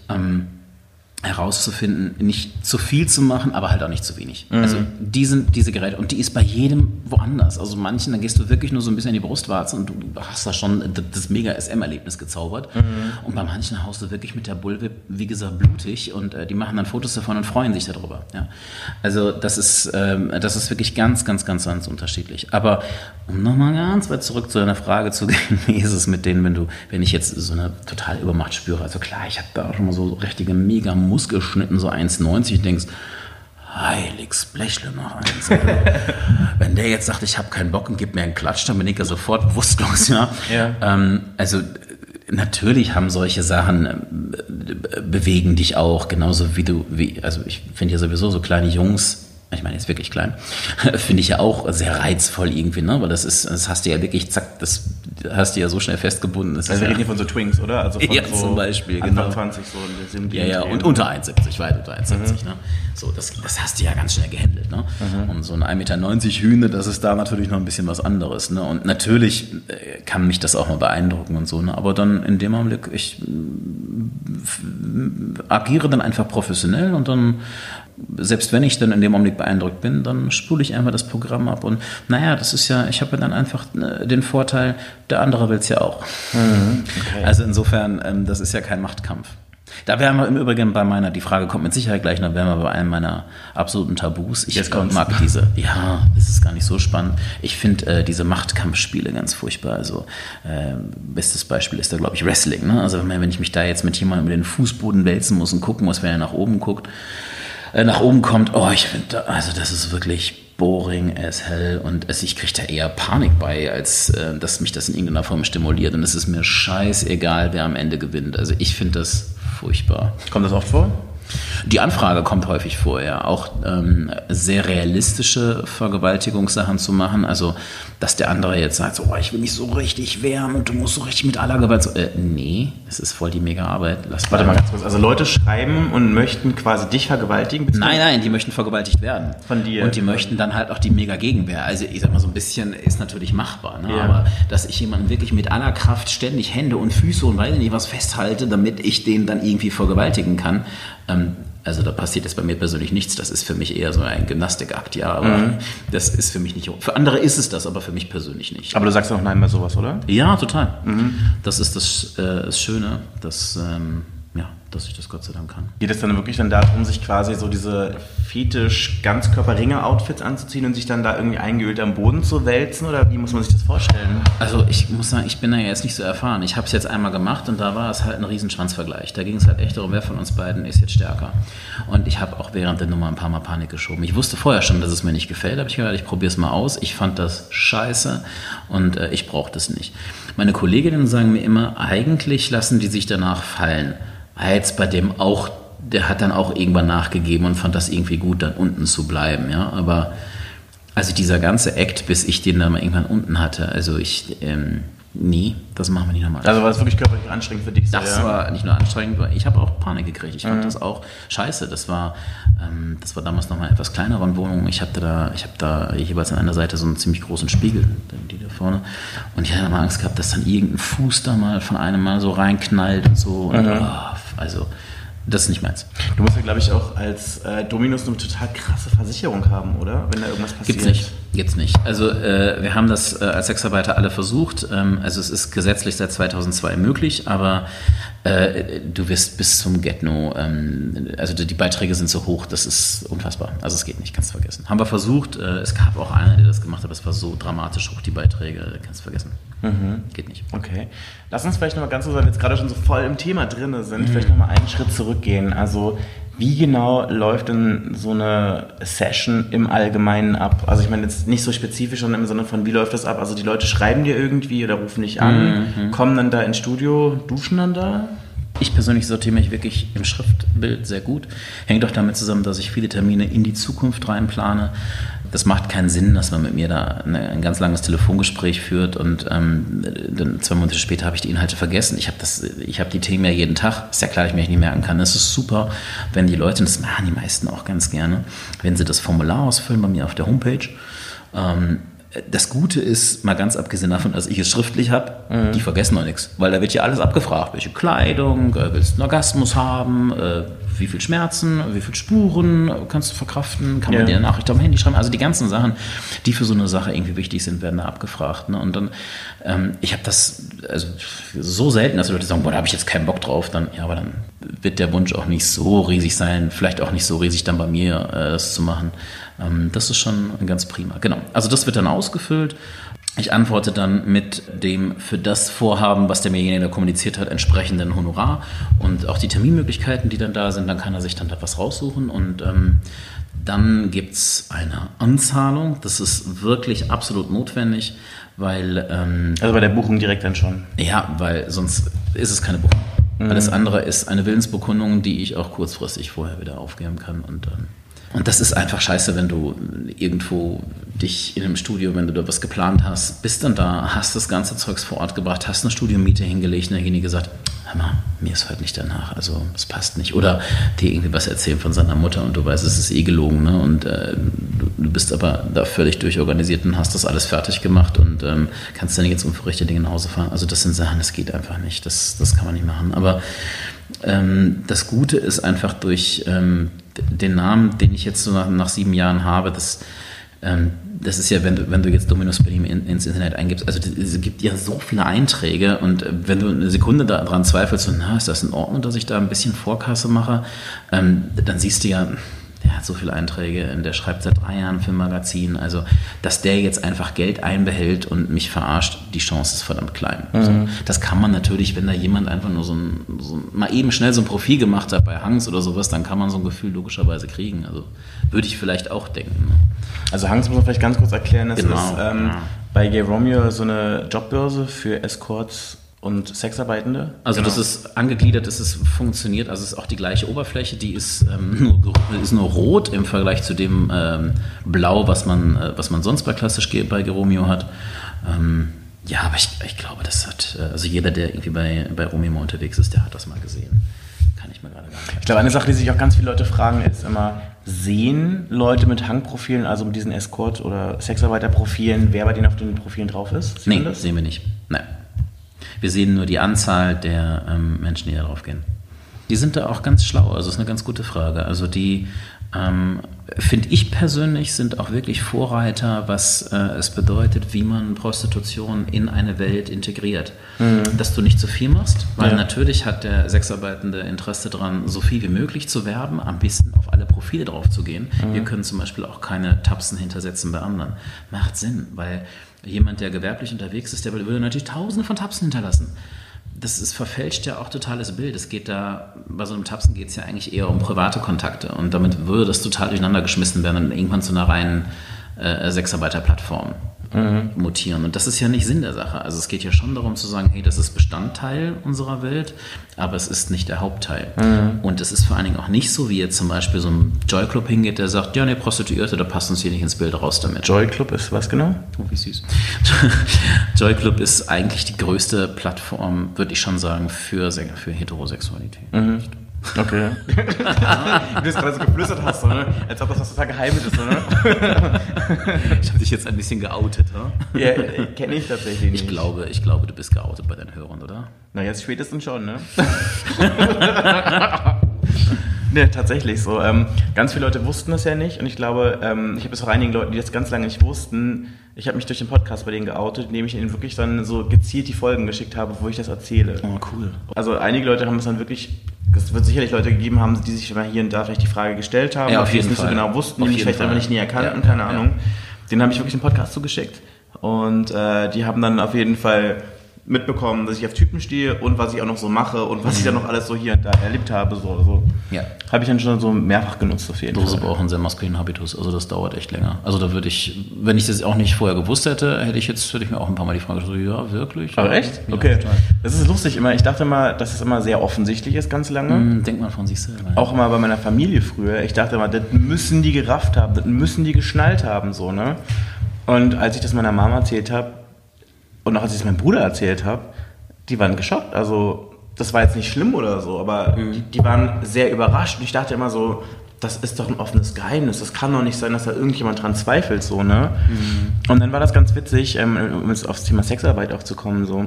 herauszufinden, nicht zu viel zu machen, aber halt auch nicht zu wenig. Mhm. Also diese Geräte, und die ist bei jedem woanders. Also manchen, dann gehst du wirklich nur so ein bisschen in die Brustwarze und du hast da schon das Mega-SM-Erlebnis gezaubert. Mhm. Und bei manchen haust du wirklich mit der Bullwhip, wie gesagt, blutig und die machen dann Fotos davon und freuen sich darüber. Ja. Also das ist wirklich ganz, ganz, ganz, ganz unterschiedlich. Aber um nochmal ganz weit zurück zu deiner Frage zu gehen, wie ist es mit denen, wenn ich jetzt so eine totale Übermacht spüre? Also klar, ich habe da auch schon mal so richtige mega Muskelschnitten, so 1,90, denkst, heiliges Blechle noch eins. Wenn der jetzt sagt, ich habe keinen Bock und gibt mir einen Klatsch, dann bin ich ja sofort bewusstlos. Ja? Ja. Also natürlich haben solche Sachen, bewegen dich auch, genauso also ich finde ja sowieso so kleine Jungs, ich meine jetzt wirklich klein, finde ich ja auch sehr reizvoll irgendwie, ne? Weil das hast du ja wirklich, zack, das hast du ja so schnell festgebunden. Das also wir reden hier von so Twinks, oder? Also von ja, so zum Beispiel, Anfang genau. 20 so. Ja, und unter 1,70, weit unter 1,70. Ne? So, das hast du ja ganz schnell gehandelt. Ne? Mhm. Und so ein 1,90 Meter Hühne, das ist da natürlich noch ein bisschen was anderes. Ne? Und natürlich kann mich das auch mal beeindrucken und so. Ne? Aber dann in dem Augenblick, ich agiere dann einfach professionell und dann selbst wenn ich dann in dem Augenblick beeindruckt bin, dann spule ich einfach das Programm ab. Und naja, das ist ja, ich habe ja dann einfach den Vorteil, der andere will es ja auch. Mhm, okay. Also insofern, das ist ja kein Machtkampf. Da wären wir im Übrigen bei meiner, die Frage kommt mit Sicherheit gleich, da wären wir bei einem meiner absoluten Tabus. Ich mag diese, ja, das ist gar nicht so spannend. Ich finde diese Machtkampfspiele ganz furchtbar. Also bestes Beispiel ist da, glaube ich, Wrestling. Ne? Also wenn ich mich da jetzt mit jemandem über den Fußboden wälzen muss und gucken muss, wenn er nach oben guckt, nach oben kommt, oh, ich finde, also das ist wirklich boring as hell und ich kriege da eher Panik bei, als dass mich das in irgendeiner Form stimuliert. Und es ist mir scheißegal, wer am Ende gewinnt. Also ich finde das furchtbar. Kommt das oft vor? Die Anfrage kommt häufig vor, ja. Auch sehr realistische Vergewaltigungssachen zu machen. Also, dass der andere jetzt sagt, so, oh, ich will nicht so richtig wehren und du musst so richtig mit aller Gewalt. So, nee, es ist voll die mega Arbeit. Warte mal ganz kurz. Also Leute schreiben und möchten quasi dich vergewaltigen? Nein, die möchten vergewaltigt werden. Von dir? Und die möchten dann halt auch die mega Gegenwehr. Also ich sag mal, so ein bisschen ist natürlich machbar. Ne? Ja. Aber dass ich jemanden wirklich mit aller Kraft ständig Hände und Füße und weiß nicht was festhalte, damit ich den dann irgendwie vergewaltigen kann, also da passiert jetzt bei mir persönlich nichts. Das ist für mich eher so ein Gymnastikakt, ja. Aber das ist für mich nicht... Für andere ist es das, aber für mich persönlich nicht. Aber du sagst auch nein bei sowas, oder? Ja, total. Mhm. Das ist das Schöne, dass ich das Gott sei Dank kann. Geht es dann wirklich dann darum, sich quasi so diese Fetisch-Ganzkörper-Ringe-Outfits anzuziehen und sich dann da irgendwie eingeölt am Boden zu wälzen? Oder wie muss man sich das vorstellen? Also ich muss sagen, ich bin da jetzt nicht so erfahren. Ich habe es jetzt einmal gemacht und da war es halt ein Riesenschwanzvergleich. Da ging es halt echt darum, wer von uns beiden ist jetzt stärker. Und ich habe auch während der Nummer ein paar Mal Panik geschoben. Ich wusste vorher schon, dass es mir nicht gefällt. Da habe ich gedacht, ich probiere es mal aus. Ich fand das scheiße und ich brauchte es nicht. Meine Kolleginnen sagen mir immer, eigentlich lassen die sich danach fallen. Jetzt bei dem auch, der hat dann auch irgendwann nachgegeben und fand das irgendwie gut, dann unten zu bleiben, ja, aber also dieser ganze Act, bis ich den dann mal irgendwann unten hatte, also nee, das machen wir nicht nochmal. Also war es wirklich körperlich anstrengend für dich? Das war nicht nur anstrengend, ich habe auch Panik gekriegt. Ich fand das auch scheiße. Das war damals nochmal eine etwas kleinere Wohnung. Ich habe da jeweils an einer Seite so einen ziemlich großen Spiegel, die da vorne. Und ich hatte mal Angst gehabt, dass dann irgendein Fuß da mal von einem mal so reinknallt und so. Und das ist nicht meins. Du musst ja, glaube ich, auch als Dominus eine total krasse Versicherung haben, oder? Wenn da irgendwas passiert. Gibt's nicht. Also wir haben das als Sexarbeiter alle versucht. Also es ist gesetzlich seit 2002 möglich, aber du wirst bis zum Get-No, also die Beiträge sind so hoch, das ist unfassbar. Also es geht nicht, kannst du vergessen. Haben wir versucht, es gab auch einer, der das gemacht hat, aber es war so dramatisch hoch, die Beiträge, kannst du vergessen. Mhm. Geht nicht. Okay. Lass uns vielleicht nochmal ganz so, weil wir jetzt gerade schon so voll im Thema drin sind, vielleicht nochmal einen Schritt zurückgehen. Also wie genau läuft denn so eine Session im Allgemeinen ab? Also ich meine jetzt nicht so spezifisch, sondern im Sinne von, wie läuft das ab? Also die Leute schreiben dir irgendwie oder rufen dich an, kommen dann da ins Studio, duschen dann da? Ich persönlich sortiere mich wirklich im Schriftbild sehr gut. Hängt auch damit zusammen, dass ich viele Termine in die Zukunft reinplane. Das macht keinen Sinn, dass man mit mir da ein ganz langes Telefongespräch führt und dann 2 Monate später habe ich die Inhalte vergessen. Ich habe die Themen ja jeden Tag. Ist ja klar, dass ich mich nicht merken kann. Es ist super, wenn die Leute, und das machen die meisten auch ganz gerne, wenn sie das Formular ausfüllen bei mir auf der Homepage. Das Gute ist, mal ganz abgesehen davon, dass ich es schriftlich habe, die vergessen noch nichts. Weil da wird ja alles abgefragt. Welche Kleidung, willst du einen Orgasmus haben, wie viel Schmerzen, wie viel Spuren kannst du verkraften, kann man dir eine Nachricht auf dem Handy schreiben. Also die ganzen Sachen, die für so eine Sache irgendwie wichtig sind, werden da abgefragt. Ne? Und dann, ich habe das also so selten, dass die Leute sagen, boah, da habe ich jetzt keinen Bock drauf. Dann, ja, aber dann wird der Wunsch auch nicht so riesig sein, vielleicht auch nicht so riesig dann bei mir, das zu machen. Das ist schon ganz prima. Genau, also das wird dann ausgefüllt. Ich antworte dann mit dem für das Vorhaben, was derjenige da kommuniziert hat, entsprechenden Honorar und auch die Terminmöglichkeiten, die dann da sind. Dann kann er sich dann da was raussuchen und dann gibt es eine Anzahlung. Das ist wirklich absolut notwendig, weil... also bei der Buchung direkt dann schon? Ja, weil sonst ist es keine Buchung. Mhm. Alles andere ist eine Willensbekundung, die ich auch kurzfristig vorher wieder aufgeben kann und dann... Und das ist einfach scheiße, wenn du irgendwo dich in einem Studio, wenn du da was geplant hast, bist dann da, hast das ganze Zeugs vor Ort gebracht, hast eine Studiomiete hingelegt und derjenige sagt, hör mal, mir ist heute nicht danach, also es passt nicht. Oder dir irgendwie was erzählen von seiner Mutter und du weißt, es ist eh gelogen, ne? Und du bist aber da völlig durchorganisiert und hast das alles fertig gemacht und kannst dann jetzt unverrichtete Dinge nach Hause fahren. Also das sind Sachen, das geht einfach nicht, das kann man nicht machen. Aber Das Gute ist einfach durch den Namen, den ich jetzt so nach 7 Jahren habe, das ist ja, wenn du jetzt Dominus Berlin ins Internet eingibst, also es gibt ja so viele Einträge und wenn du eine Sekunde daran zweifelst, so, na, ist das in Ordnung, dass ich da ein bisschen Vorkasse mache, dann siehst du ja, der hat so viele Einträge, der schreibt seit 3 Jahren für ein Magazin, also dass der jetzt einfach Geld einbehält und mich verarscht, die Chance ist verdammt klein. Mhm. Also, das kann man natürlich, wenn da jemand einfach nur mal eben schnell so ein Profil gemacht hat bei Hans oder sowas, dann kann man so ein Gefühl logischerweise kriegen, also würde ich vielleicht auch denken. Also Hans muss man vielleicht ganz kurz erklären, das ist bei Gayromeo so eine Jobbörse für Escorts und Sexarbeitende? Also das ist angegliedert, es funktioniert, also es ist auch die gleiche Oberfläche, die ist nur rot im Vergleich zu dem Blau, was man sonst bei Gayromeo hat. Ja, aber ich glaube, das hat, also jeder, der irgendwie bei Romeo unterwegs ist, der hat das mal gesehen. Kann ich mir gerade gar nicht. Ich glaube, eine Sache, die sich auch ganz viele Leute fragen, ist immer, sehen Leute mit Hangprofilen, also mit diesen Escort- oder Sexarbeiterprofilen, wer bei denen auf den Profilen drauf ist? Sehen das? Sehen wir nicht. Nein. Wir sehen nur die Anzahl der Menschen, die da drauf gehen. Die sind da auch ganz schlau, also das ist eine ganz gute Frage. Also die, finde ich persönlich, sind auch wirklich Vorreiter, was es bedeutet, wie man Prostitution in eine Welt integriert. Mhm. Dass du nicht zu viel machst, weil natürlich hat der Sexarbeitende Interesse daran, so viel wie möglich zu werben, am besten auf alle Profile drauf zu gehen. Mhm. Wir können zum Beispiel auch keine Tapsen hintersetzen bei anderen. Macht Sinn, weil jemand, der gewerblich unterwegs ist, der würde natürlich Tausende von Tapsen hinterlassen. Das ist verfälscht ja auch totales Bild. Es geht da, bei so einem Tapsen geht es ja eigentlich eher um private Kontakte und damit würde das total durcheinander geschmissen werden und irgendwann zu einer reinen Sexarbeiterplattform mutieren. Und das ist ja nicht Sinn der Sache. Also es geht ja schon darum zu sagen, hey, das ist Bestandteil unserer Welt, aber es ist nicht der Hauptteil. Mhm. Und es ist vor allen Dingen auch nicht so, wie jetzt zum Beispiel so ein Joyclub hingeht, der sagt, ja, ne, Prostituierte, da passt uns hier nicht ins Bild, raus damit. Joyclub ist was genau? Oh, wie süß. Joyclub ist eigentlich die größte Plattform, würde ich schon sagen, für Heterosexualität. Mhm. Okay. Wie du es gerade so geflüstert hast, oder? Als ob das was total Geheimes ist, oder? Ich habe dich jetzt ein bisschen geoutet, oder? Ja, kenne ich tatsächlich nicht. Ich glaube, du bist geoutet bei deinen Hörern, oder? Na, jetzt spätestens schon, ne? Ne, tatsächlich so. Ganz viele Leute wussten das ja nicht und ich glaube, ich habe es vor einigen Leuten, die das ganz lange nicht wussten, ich habe mich durch den Podcast bei denen geoutet, indem ich ihnen wirklich dann so gezielt die Folgen geschickt habe, wo ich das erzähle. Oh, cool. Also einige Leute haben es dann wirklich, es wird sicherlich Leute gegeben haben, die sich mal hier und da vielleicht die Frage gestellt haben, ja, auf jeden die es nicht Fall. So genau wussten, die mich vielleicht einfach nicht näher kannten, keine Ahnung. Denen habe ich wirklich den Podcast zugeschickt und die haben dann auf jeden Fall mitbekommen, dass ich auf Typen stehe und was ich auch noch so mache und was ich dann noch alles so hier und da erlebt habe. So. Ja. Habe ich dann schon so mehrfach genutzt auf jeden Fall. Lose brauchen sehr maskulinen Habitus, also das dauert echt länger. Also da würde ich, wenn ich das auch nicht vorher gewusst hätte, hätte ich mir auch ein paar Mal die Frage gestellt, ja, wirklich? Aber echt? Ja, okay. Total. Das ist lustig immer. Ich dachte immer, dass es immer sehr offensichtlich ist, ganz lange. Denkt man von sich selber. Auch immer bei meiner Familie früher. Ich dachte immer, das müssen die gerafft haben, das müssen die geschnallt haben, so, ne? Und als ich das meiner Mama erzählt habe, und auch als ich es meinem Bruder erzählt habe, die waren geschockt. Also das war jetzt nicht schlimm oder so, aber die waren sehr überrascht. Und ich dachte immer so, das ist doch ein offenes Geheimnis. Das kann doch nicht sein, dass da irgendjemand dran zweifelt. So, ne? Und dann war das ganz witzig, um jetzt aufs Thema Sexarbeit auch zu kommen, so,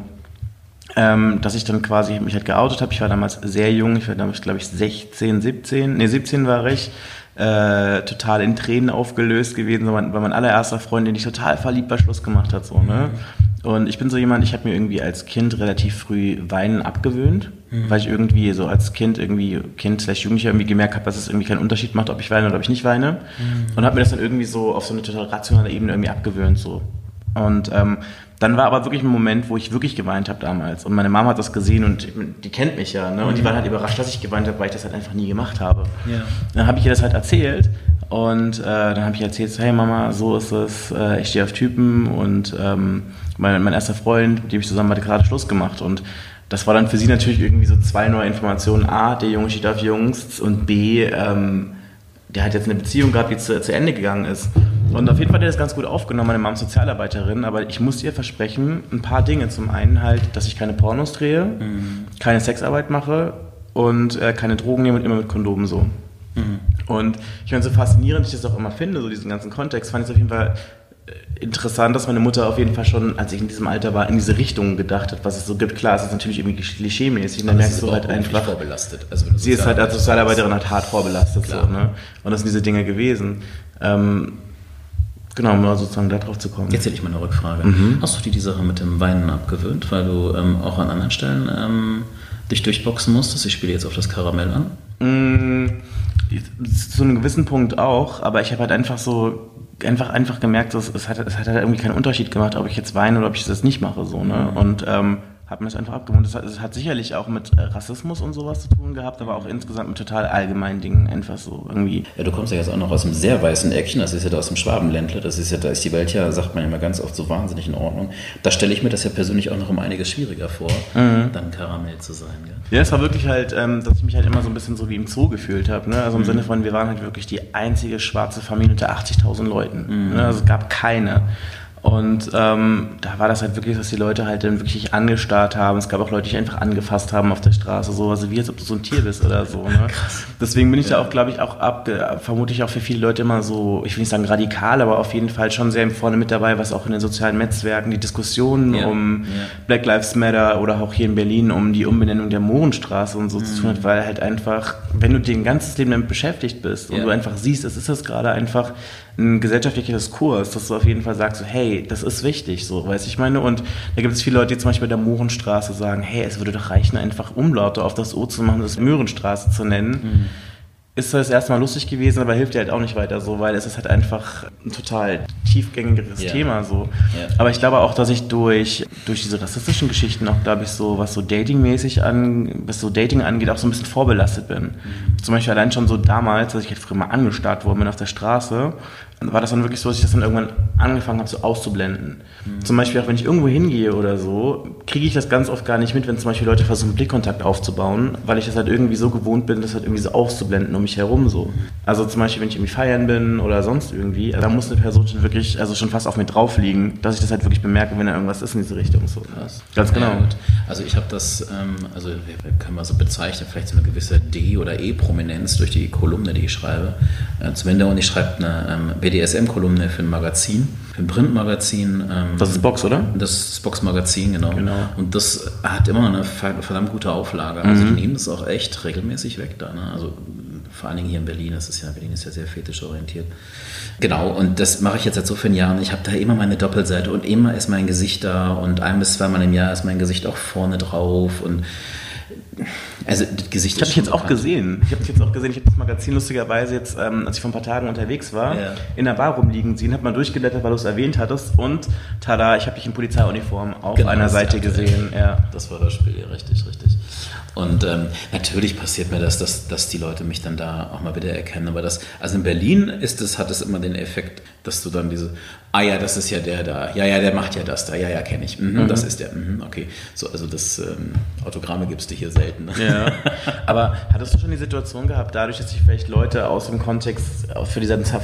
dass ich dann quasi mich halt geoutet habe. Ich war damals sehr jung. Ich war damals, glaube ich, 16, 17. Ne, 17 war ich. Total in Tränen aufgelöst gewesen, weil mein allererster Freund, den ich total verliebt war, Schluss gemacht hat. So, ne? Und ich bin so jemand, ich habe mir irgendwie als Kind relativ früh Weinen abgewöhnt, weil ich irgendwie so als Kind/Jugendlicher irgendwie gemerkt habe, dass es irgendwie keinen Unterschied macht, ob ich weine oder ob ich nicht weine. Und habe mir das dann irgendwie so auf so eine total rationale Ebene irgendwie abgewöhnt. So. Und dann war aber wirklich ein Moment, wo ich wirklich geweint habe damals. Und meine Mama hat das gesehen und die kennt mich ja. Ne? Und die war halt überrascht, dass ich geweint habe, weil ich das halt einfach nie gemacht habe. Yeah. Dann habe ich ihr das halt erzählt. Und dann habe ich erzählt, hey Mama, so ist es, ich stehe auf Typen und mein erster Freund, mit dem ich zusammen hatte, gerade Schluss gemacht. Und das war dann für sie natürlich irgendwie so 2 neue Informationen. A, der Junge steht auf Jungs und B, der hat jetzt eine Beziehung gehabt, die zu Ende gegangen ist. Und auf jeden Fall hat er das ganz gut aufgenommen, meine Mama ist Sozialarbeiterin, aber ich musste ihr versprechen, ein paar Dinge. Zum einen halt, dass ich keine Pornos drehe, keine Sexarbeit mache und keine Drogen nehme und immer mit Kondomen so. Und ich meine, so faszinierend ich das auch immer finde, so diesen ganzen Kontext, fand ich es auf jeden Fall interessant, dass meine Mutter auf jeden Fall schon, als ich in diesem Alter war, in diese Richtung gedacht hat, was es so gibt. Klar, es ist natürlich irgendwie klischee-mäßig. Dann merkst du halt einfach, also wenn du sie ist halt als Sozialarbeiterin halt hart vorbelastet. So, ne? Und das sind diese Dinge gewesen. Genau, um mal sozusagen da drauf zu kommen. Jetzt hätte ich mal eine Rückfrage. Mhm. Hast du dir die Sache mit dem Weinen abgewöhnt, weil du auch an anderen Stellen dich durchboxen musstest? Ich spiele jetzt auf das Karamell an. Zu einem gewissen Punkt auch, aber ich habe halt einfach so einfach gemerkt, dass es hat halt irgendwie keinen Unterschied gemacht, ob ich jetzt weine oder ob ich das nicht mache, so, ne? Und habe mir das einfach abgewöhnt. Es hat sicherlich auch mit Rassismus und sowas zu tun gehabt, aber auch insgesamt mit total allgemeinen Dingen einfach so irgendwie. Ja, du kommst ja jetzt auch noch aus einem sehr weißen Eckchen, das ist ja da aus dem Schwabenländle, das ist ja, da ist die Welt ja, sagt man immer ganz oft, so wahnsinnig in Ordnung. Da stelle ich mir das ja persönlich auch noch um einiges schwieriger vor, dann Karamell zu sein. Ja, es war wirklich halt, dass ich mich halt immer so ein bisschen so wie im Zoo gefühlt habe, ne? Also im Sinne von, wir waren halt wirklich die einzige schwarze Familie unter 80.000 Leuten. Ne? Also es gab keine. Und da war das halt wirklich, dass die Leute halt dann wirklich angestarrt haben. Es gab auch Leute, die einfach angefasst haben auf der Straße, so, also wie als ob du so ein Tier bist oder so. Ne? Krass. Deswegen bin ich da auch, glaube ich, auch vermutlich auch für viele Leute immer so, ich will nicht sagen radikal, aber auf jeden Fall schon sehr vorne mit dabei, was auch in den sozialen Netzwerken die Diskussionen um Black Lives Matter oder auch hier in Berlin um die Umbenennung der Mohrenstraße und so zu tun hat, weil halt einfach, wenn du dein ganzes Leben damit beschäftigt bist und du einfach siehst, es ist das gerade einfach ein gesellschaftlicher Diskurs, dass du auf jeden Fall sagst, so, hey, das ist wichtig, so, weiß ich meine, und da gibt es viele Leute, die zum Beispiel bei der Mohrenstraße sagen, hey, es würde doch reichen, einfach Umlaute auf das O zu machen, das Möhrenstraße zu nennen. Ist das erstmal lustig gewesen, aber hilft dir halt auch nicht weiter so, weil es ist halt einfach ein total tiefgängiges Thema so. Yeah. Aber ich glaube auch, dass ich durch diese rassistischen Geschichten auch, glaube ich, so, was so datingmäßig an, was so Dating angeht, auch so ein bisschen vorbelastet bin. Zum Beispiel allein schon so damals, als ich halt früher mal angestarrt worden bin auf der Straße, war das dann wirklich so, dass ich das dann irgendwann angefangen habe, so auszublenden. Zum Beispiel auch, wenn ich irgendwo hingehe oder so, kriege ich das ganz oft gar nicht mit, wenn zum Beispiel Leute versuchen, Blickkontakt aufzubauen, weil ich das halt irgendwie so gewohnt bin, das halt irgendwie so auszublenden um mich herum so. Also zum Beispiel, wenn ich irgendwie feiern bin oder sonst irgendwie, da muss eine Person schon wirklich, also schon fast auf mir drauf liegen, dass ich das halt wirklich bemerke, wenn da irgendwas ist in diese Richtung. So. Krass. Ganz genau. Ja, also ich habe das, also kann man so bezeichnen, vielleicht so eine gewisse D- oder E-Prominenz durch die Kolumne, die ich schreibe. Zumindest, und ich schreibe eine BDSM-Kolumne für ein Magazin, für ein Printmagazin. Das ist Box, oder? Das ist Box-Magazin, genau. Und das hat immer eine verdammt gute Auflage. Also die nehmen das auch echt regelmäßig weg da. Ne? Also vor allen Dingen hier in Berlin, Berlin ist ja sehr fetischorientiert. Genau, und das mache ich jetzt seit so vielen Jahren. Ich habe da immer meine Doppelseite und immer ist mein Gesicht da und 1 bis 2 Mal im Jahr ist mein Gesicht auch vorne drauf und also das Gesicht. Ich habe dich jetzt auch gesehen. Ich habe das Magazin lustigerweise jetzt, als ich vor ein paar Tagen unterwegs war, in der Bar rumliegen sehen, habe mal durchgeblättert, weil du es erwähnt hattest und tada, ich habe dich in Polizeiuniform auf einer Seite gesehen. Ja. Das war das Spiel, richtig. Und natürlich passiert mir das, dass die Leute mich dann da auch mal wieder erkennen. Aber das, also in Berlin hat es immer den Effekt, dass du dann diese, ah ja, das ist ja der da, ja, der macht ja das da, ja, kenne ich, das ist der, okay. So, also das Autogramme gibst du hier selten. Ja. Aber hattest du schon die Situation gehabt, dadurch, dass sich vielleicht Leute aus dem Kontext von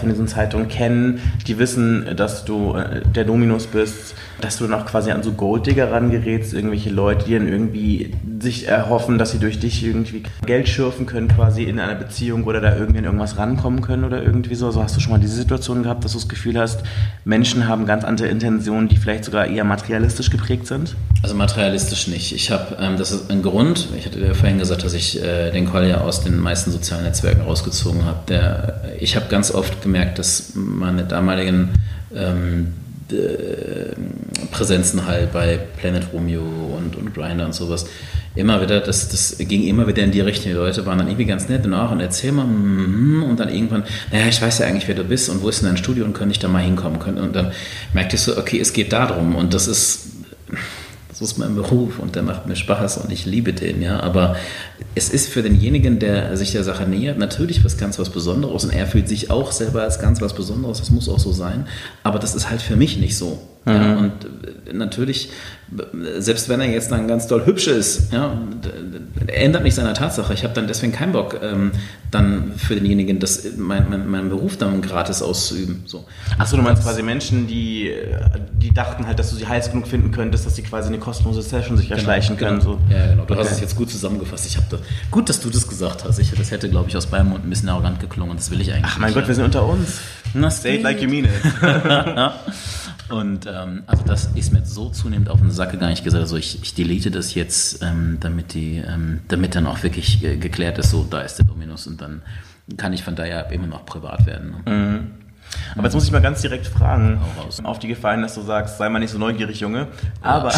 diesen Zeitungen kennen, die wissen, dass du der Dominus bist, dass du dann auch quasi an so Golddigger rangerätst, irgendwelche Leute, die dann irgendwie sich erhoffen, dass sie durch dich irgendwie Geld schürfen können quasi in einer Beziehung oder da irgendwie in irgendwas rankommen können oder irgendwie so. Also hast du schon mal diese Situation gehabt, dass du das Gefühl hast, Menschen haben ganz andere Intentionen, die vielleicht sogar eher materialistisch geprägt sind? Also materialistisch nicht. Ich habe, das ist ein Grund, ich hatte ja vorhin gesagt, dass ich den Kolja aus den meisten sozialen Netzwerken rausgezogen habe. Ich habe ganz oft gemerkt, dass meine damaligen Präsenzen halt bei Planet Romeo und Grindr und sowas immer wieder, das ging immer wieder in die Richtung. Die Leute waren dann irgendwie ganz nett und auch und erzähl mal und dann irgendwann, ich weiß ja eigentlich, wer du bist und wo ist denn dein Studio und könnte ich da mal hinkommen können. Und dann merkte ich so, okay, es geht darum und das ist mein Beruf und der macht mir Spaß und ich liebe den, ja, aber es ist für denjenigen, der sich der Sache nähert, natürlich was ganz Besonderes und er fühlt sich auch selber als ganz was Besonderes, das muss auch so sein, aber das ist halt für mich nicht so. Ja, und natürlich, selbst wenn er jetzt dann ganz doll hübsch ist, ändert nichts an der Tatsache. Ich habe dann deswegen keinen Bock, dann für denjenigen meinen Beruf dann gratis auszuüben. So. Achso, du meinst quasi Menschen, die dachten halt, dass du sie heiß genug finden könntest, dass sie quasi eine kostenlose Session sich erschleichen können. So. Ja, genau. Du hast es jetzt gut zusammengefasst. Gut, dass du das gesagt hast. Das hätte, glaube ich, aus beidem Mund ein bisschen arrogant geklungen. Das will ich eigentlich nicht. Ach mein Gott, wir sind unter uns. State like you mean it. Und also das ist mir so zunehmend auf den Sack gegangen. Ich gesagt, also ich delete das jetzt, damit dann auch wirklich geklärt ist, so da ist der Dominus und dann kann ich von daher immer noch privat werden. Ne? Mhm. Aber jetzt muss ich mal ganz direkt fragen, auf die Gefallen, dass du sagst, sei mal nicht so neugierig, Junge. Aber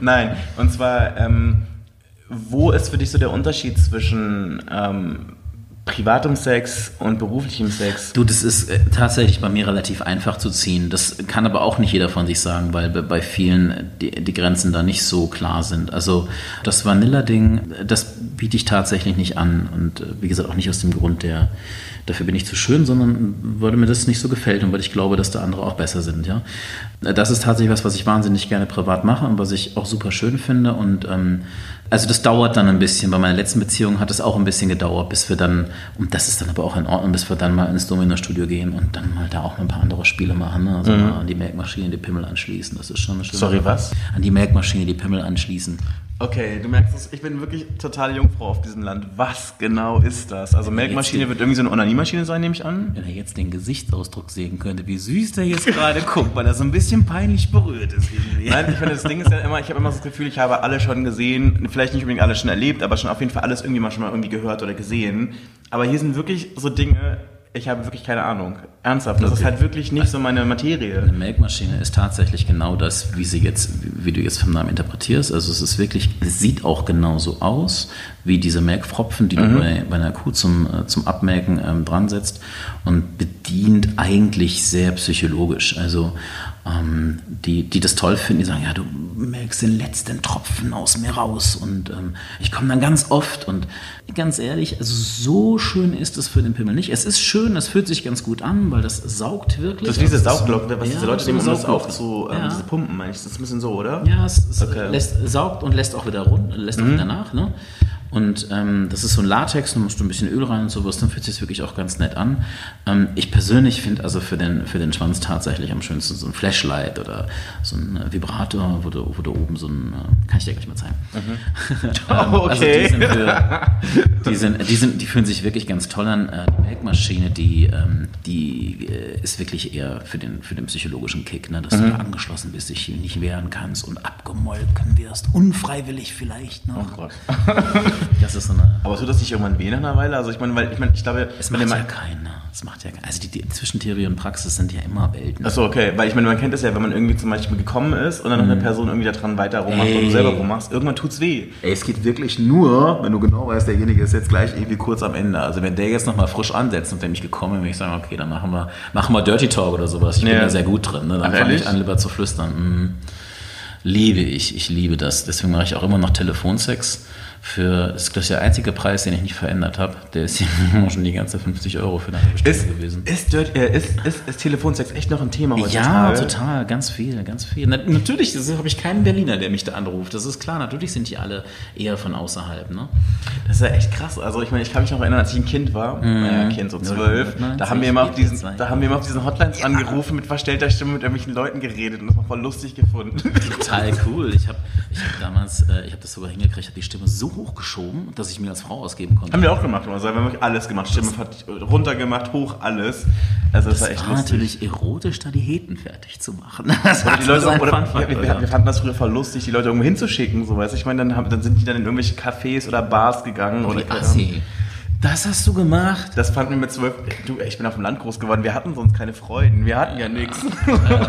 nein, und zwar, wo ist für dich so der Unterschied zwischen privatem Sex und beruflichem Sex? Du, das ist tatsächlich bei mir relativ einfach zu ziehen. Das kann aber auch nicht jeder von sich sagen, weil bei vielen die Grenzen da nicht so klar sind. Also das Vanilla-Ding, das biete ich tatsächlich nicht an. Und wie gesagt, auch nicht aus dem Grund, dafür bin ich zu schön, sondern weil mir das nicht so gefällt und weil ich glaube, dass da andere auch besser sind. Ja? Das ist tatsächlich was ich wahnsinnig gerne privat mache und was ich auch super schön finde. Und also das dauert dann ein bisschen. Bei meiner letzten Beziehung hat es auch ein bisschen gedauert, bis wir dann, und das ist dann aber auch in Ordnung, bis wir dann mal ins Domino-Studio gehen und dann mal da auch mal ein paar andere Spiele machen. Ne? Also mal an die Melkmaschine die Pimmel anschließen. Das ist schon eine schöne Sache. Was? An die Melkmaschine die Pimmel anschließen. Okay, du merkst es, ich bin wirklich totale Jungfrau auf diesem Land. Was genau ist das? Also Melkmaschine wird irgendwie so eine Onaniemaschine sein, nehme ich an. Wenn er jetzt den Gesichtsausdruck sehen könnte, wie süß der jetzt gerade guckt, weil er so ein bisschen peinlich berührt ist. Irgendwie. Nein, ich finde, das Ding ist ja immer, ich habe immer das Gefühl, ich habe alle schon gesehen, vielleicht nicht unbedingt alle schon erlebt, aber schon auf jeden Fall alles irgendwie mal schon mal irgendwie gehört oder gesehen. Aber hier sind wirklich so Dinge, ich habe wirklich keine Ahnung. Ernsthaft, das ist halt wirklich nicht so meine Materie. Eine Melkmaschine ist tatsächlich genau das, wie du jetzt vom Namen interpretierst. Also es ist wirklich, es sieht auch genauso aus, wie diese Melkpfropfen, die du bei einer Kuh zum Abmelken dran setzt und bedient eigentlich sehr psychologisch. Also die das toll finden, die sagen, ja, du melkst den letzten Tropfen aus mir raus und ich komme dann ganz oft und ganz ehrlich, also so schön ist es für den Pimmel nicht. Es ist schön, es fühlt sich ganz gut an, weil das saugt wirklich. Das ist diese Saugglocken, was diese Leute nehmen, um das aufzu, diese Pumpen, meine ich, das ist ein bisschen so, oder? Ja, es saugt und lässt auch wieder runter, lässt auch wieder nach, ne? Und das ist so ein Latex, da musst du ein bisschen Öl rein und sowas, dann fühlt sich wirklich auch ganz nett an. Ich persönlich finde also für den Schwanz tatsächlich am schönsten so ein Flashlight oder so ein Vibrator, wo du oben so ein... Kann ich dir gleich mal zeigen. Mhm. Okay. Also die fühlen sich wirklich ganz toll an. Die Melkmaschine, die ist wirklich eher für den psychologischen Kick, ne? Dass du da angeschlossen bist, dich nicht wehren kannst und abgemolken wirst. Unfreiwillig vielleicht noch. Oh Gott. Das ist so eine. Aber tut das nicht irgendwann weh nach einer Weile? Also ich meine, ich glaube, es macht ja keiner. Es macht ja keiner. Also die zwischen Theorie und Praxis sind ja immer Welten. Achso, okay, weil ich meine, man kennt das ja, wenn man irgendwie zum Beispiel gekommen ist und dann eine Person irgendwie da dran weiter rummacht und du selber rummachst, irgendwann tut's weh. Ey, es geht wirklich nur, wenn du genau weißt, derjenige ist jetzt gleich irgendwie kurz am Ende. Also wenn der jetzt nochmal frisch ansetzt und der mich gekommen ist, würde ich sagen, okay, dann machen wir Dirty Talk oder sowas. Ich bin da sehr gut drin. Ne? Dann fange ich an, lieber zu flüstern. Liebe ich. Ich liebe das. Deswegen mache ich auch immer noch Telefonsex. Das ist der einzige Preis, den ich nicht verändert habe. Der ist schon die ganze 50 €, für eine Bestellung gewesen. Ist Telefonsex echt noch ein Thema heutzutage? Ja, total. Ganz viel, ganz viel. Natürlich habe ich keinen Berliner, der mich da anruft. Das ist klar. Natürlich sind die alle eher von außerhalb. Ne? Das ist ja echt krass. Also ich meine, ich kann mich noch erinnern, als ich ein Kind war, so 12, da haben wir immer auf diesen Hotlines angerufen, mit verstellter Stimme mit irgendwelchen Leuten geredet und das war voll lustig gefunden. Total cool. Ich hab damals, ich habe das sogar hingekriegt, ich habe die Stimme so hochgeschoben, dass ich mir als Frau ausgeben konnte. Haben wir auch gemacht, also wir haben alles gemacht, Stimme runtergemacht, hoch, alles. Also das war echt lustig. Natürlich erotisch, da die Heten fertig zu machen. Wir fanden das früher voll lustig, die Leute irgendwo hinzuschicken, so weiß ich meine, dann sind die dann in irgendwelche Cafés oder Bars gegangen oder Assi. Das hast du gemacht? Das fanden wir mit 12. Du, ich bin auf dem Land groß geworden. Wir hatten sonst keine Freuden. Wir hatten ja nichts.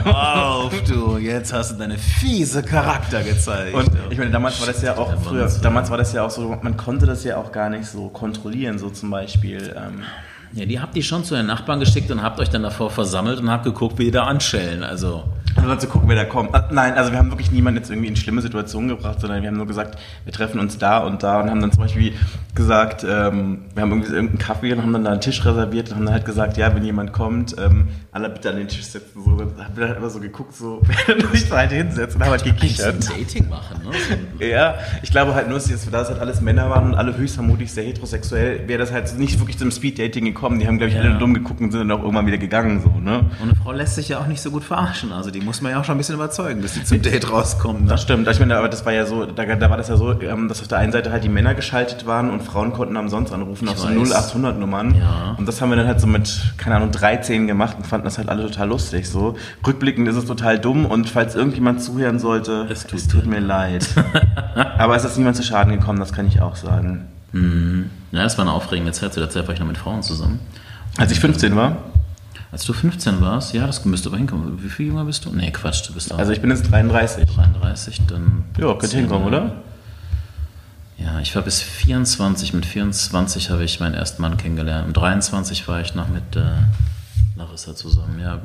Auf, du. Jetzt hast du deine fiese Charakter gezeigt. Und ich meine, damals war das ja auch so, man konnte das ja auch gar nicht so kontrollieren, so zum Beispiel. Ja, die habt ihr schon zu den Nachbarn geschickt und habt euch dann davor versammelt und habt geguckt, wie die da anschellen, also... Und dann zu gucken, wer da kommt. Nein, also wir haben wirklich niemanden jetzt irgendwie in schlimme Situationen gebracht, sondern wir haben nur gesagt, wir treffen uns da und da und haben dann zum Beispiel gesagt, wir haben irgendwie irgendeinen Kaffee und haben dann da einen Tisch reserviert und haben dann halt gesagt, ja, wenn jemand kommt, alle bitte an den Tisch setzen. So, dann haben wir dann immer so geguckt, so, wer dann sich da halt hinsetzt und haben halt gekichert. Ein Dating machen, ne? Ja, ich glaube halt nur, da es halt alles Männer waren und alle höchst vermutlich sehr heterosexuell, wäre das halt nicht wirklich zum Speed-Dating gekommen. Die haben, glaube ich, alle dumm geguckt und sind dann auch irgendwann wieder gegangen, so, ne? Und eine Frau lässt sich ja auch nicht so gut verarschen, also die muss man ja auch schon ein bisschen überzeugen, bis die zum Date rauskommen. Ne? Das stimmt. Ich meine, aber das war ja so, da war das ja so, dass auf der einen Seite halt die Männer geschaltet waren und Frauen konnten umsonst anrufen auf so 0800-Nummern. Ja. Und das haben wir dann halt so mit, keine Ahnung, 13 gemacht und fanden das halt alle total lustig. So rückblickend ist es total dumm und falls irgendjemand zuhören sollte, es tut mir leid. Aber es ist niemand zu Schaden gekommen, das kann ich auch sagen. Mhm. Ja, das war eine aufregende Zeit. Zu der Zeit war ich noch mit Frauen zusammen. Als ich 15 war? Als du 15 warst? Ja, das müsste aber hinkommen. Wie viel jünger bist du? Nee, Quatsch, du bist auch... Also ich bin jetzt 33. 33, dann... Ja, könnte hinkommen, oder? Ja, ich war bis 24. Mit 24 habe ich meinen ersten Mann kennengelernt. Mit 23 war ich noch mit Larissa zusammen. Ja,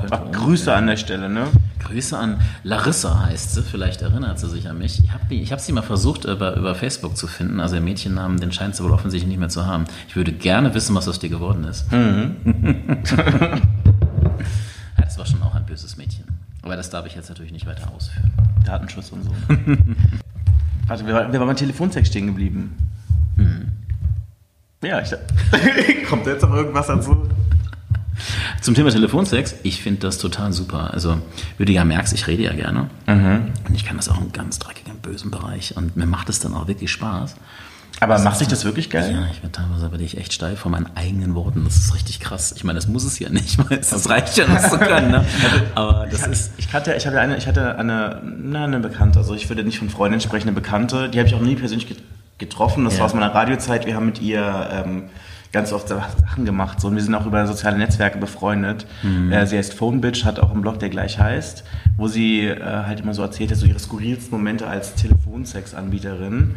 könnte... Ach, Grüße an der Stelle, ne? Grüße an... Larissa heißt sie, vielleicht erinnert sie sich an mich. Ich habe sie mal versucht, über Facebook zu finden. Also den Mädchennamen, den scheint sie wohl offensichtlich nicht mehr zu haben. Ich würde gerne wissen, was aus dir geworden ist. Mhm. Ja, das war schon auch ein böses Mädchen. Aber das darf ich jetzt natürlich nicht weiter ausführen. Datenschutz und so. Warte, wir waren beim Telefonsex stehen geblieben. Hm. Ja, kommt jetzt noch irgendwas dazu? Zum Thema Telefonsex, ich finde das total super. Also, wie du ja merkst, ich rede ja gerne. Mhm. Und ich kann das auch im ganz dreckigen, bösen Bereich. Und mir macht es dann auch wirklich Spaß. Aber also, macht sich das wirklich geil? Ja, ich bin teilweise aber echt steif vor meinen eigenen Worten. Das ist richtig krass. Ich meine, das muss es ja nicht, weil es reicht ja, das zu können. Ne? Aber das ist... Ich hatte eine Bekannte, also ich würde nicht von Freundin sprechen, eine Bekannte, die habe ich auch nie persönlich getroffen. Das war aus meiner Radiozeit. Wir haben mit ihr... ganz oft Sachen gemacht. So. Und wir sind auch über soziale Netzwerke befreundet. Mhm. Sie heißt PhoneBitch, hat auch einen Blog, der gleich heißt, wo sie halt immer so erzählt hat, so ihre skurrilsten Momente als Telefonsex-Anbieterin.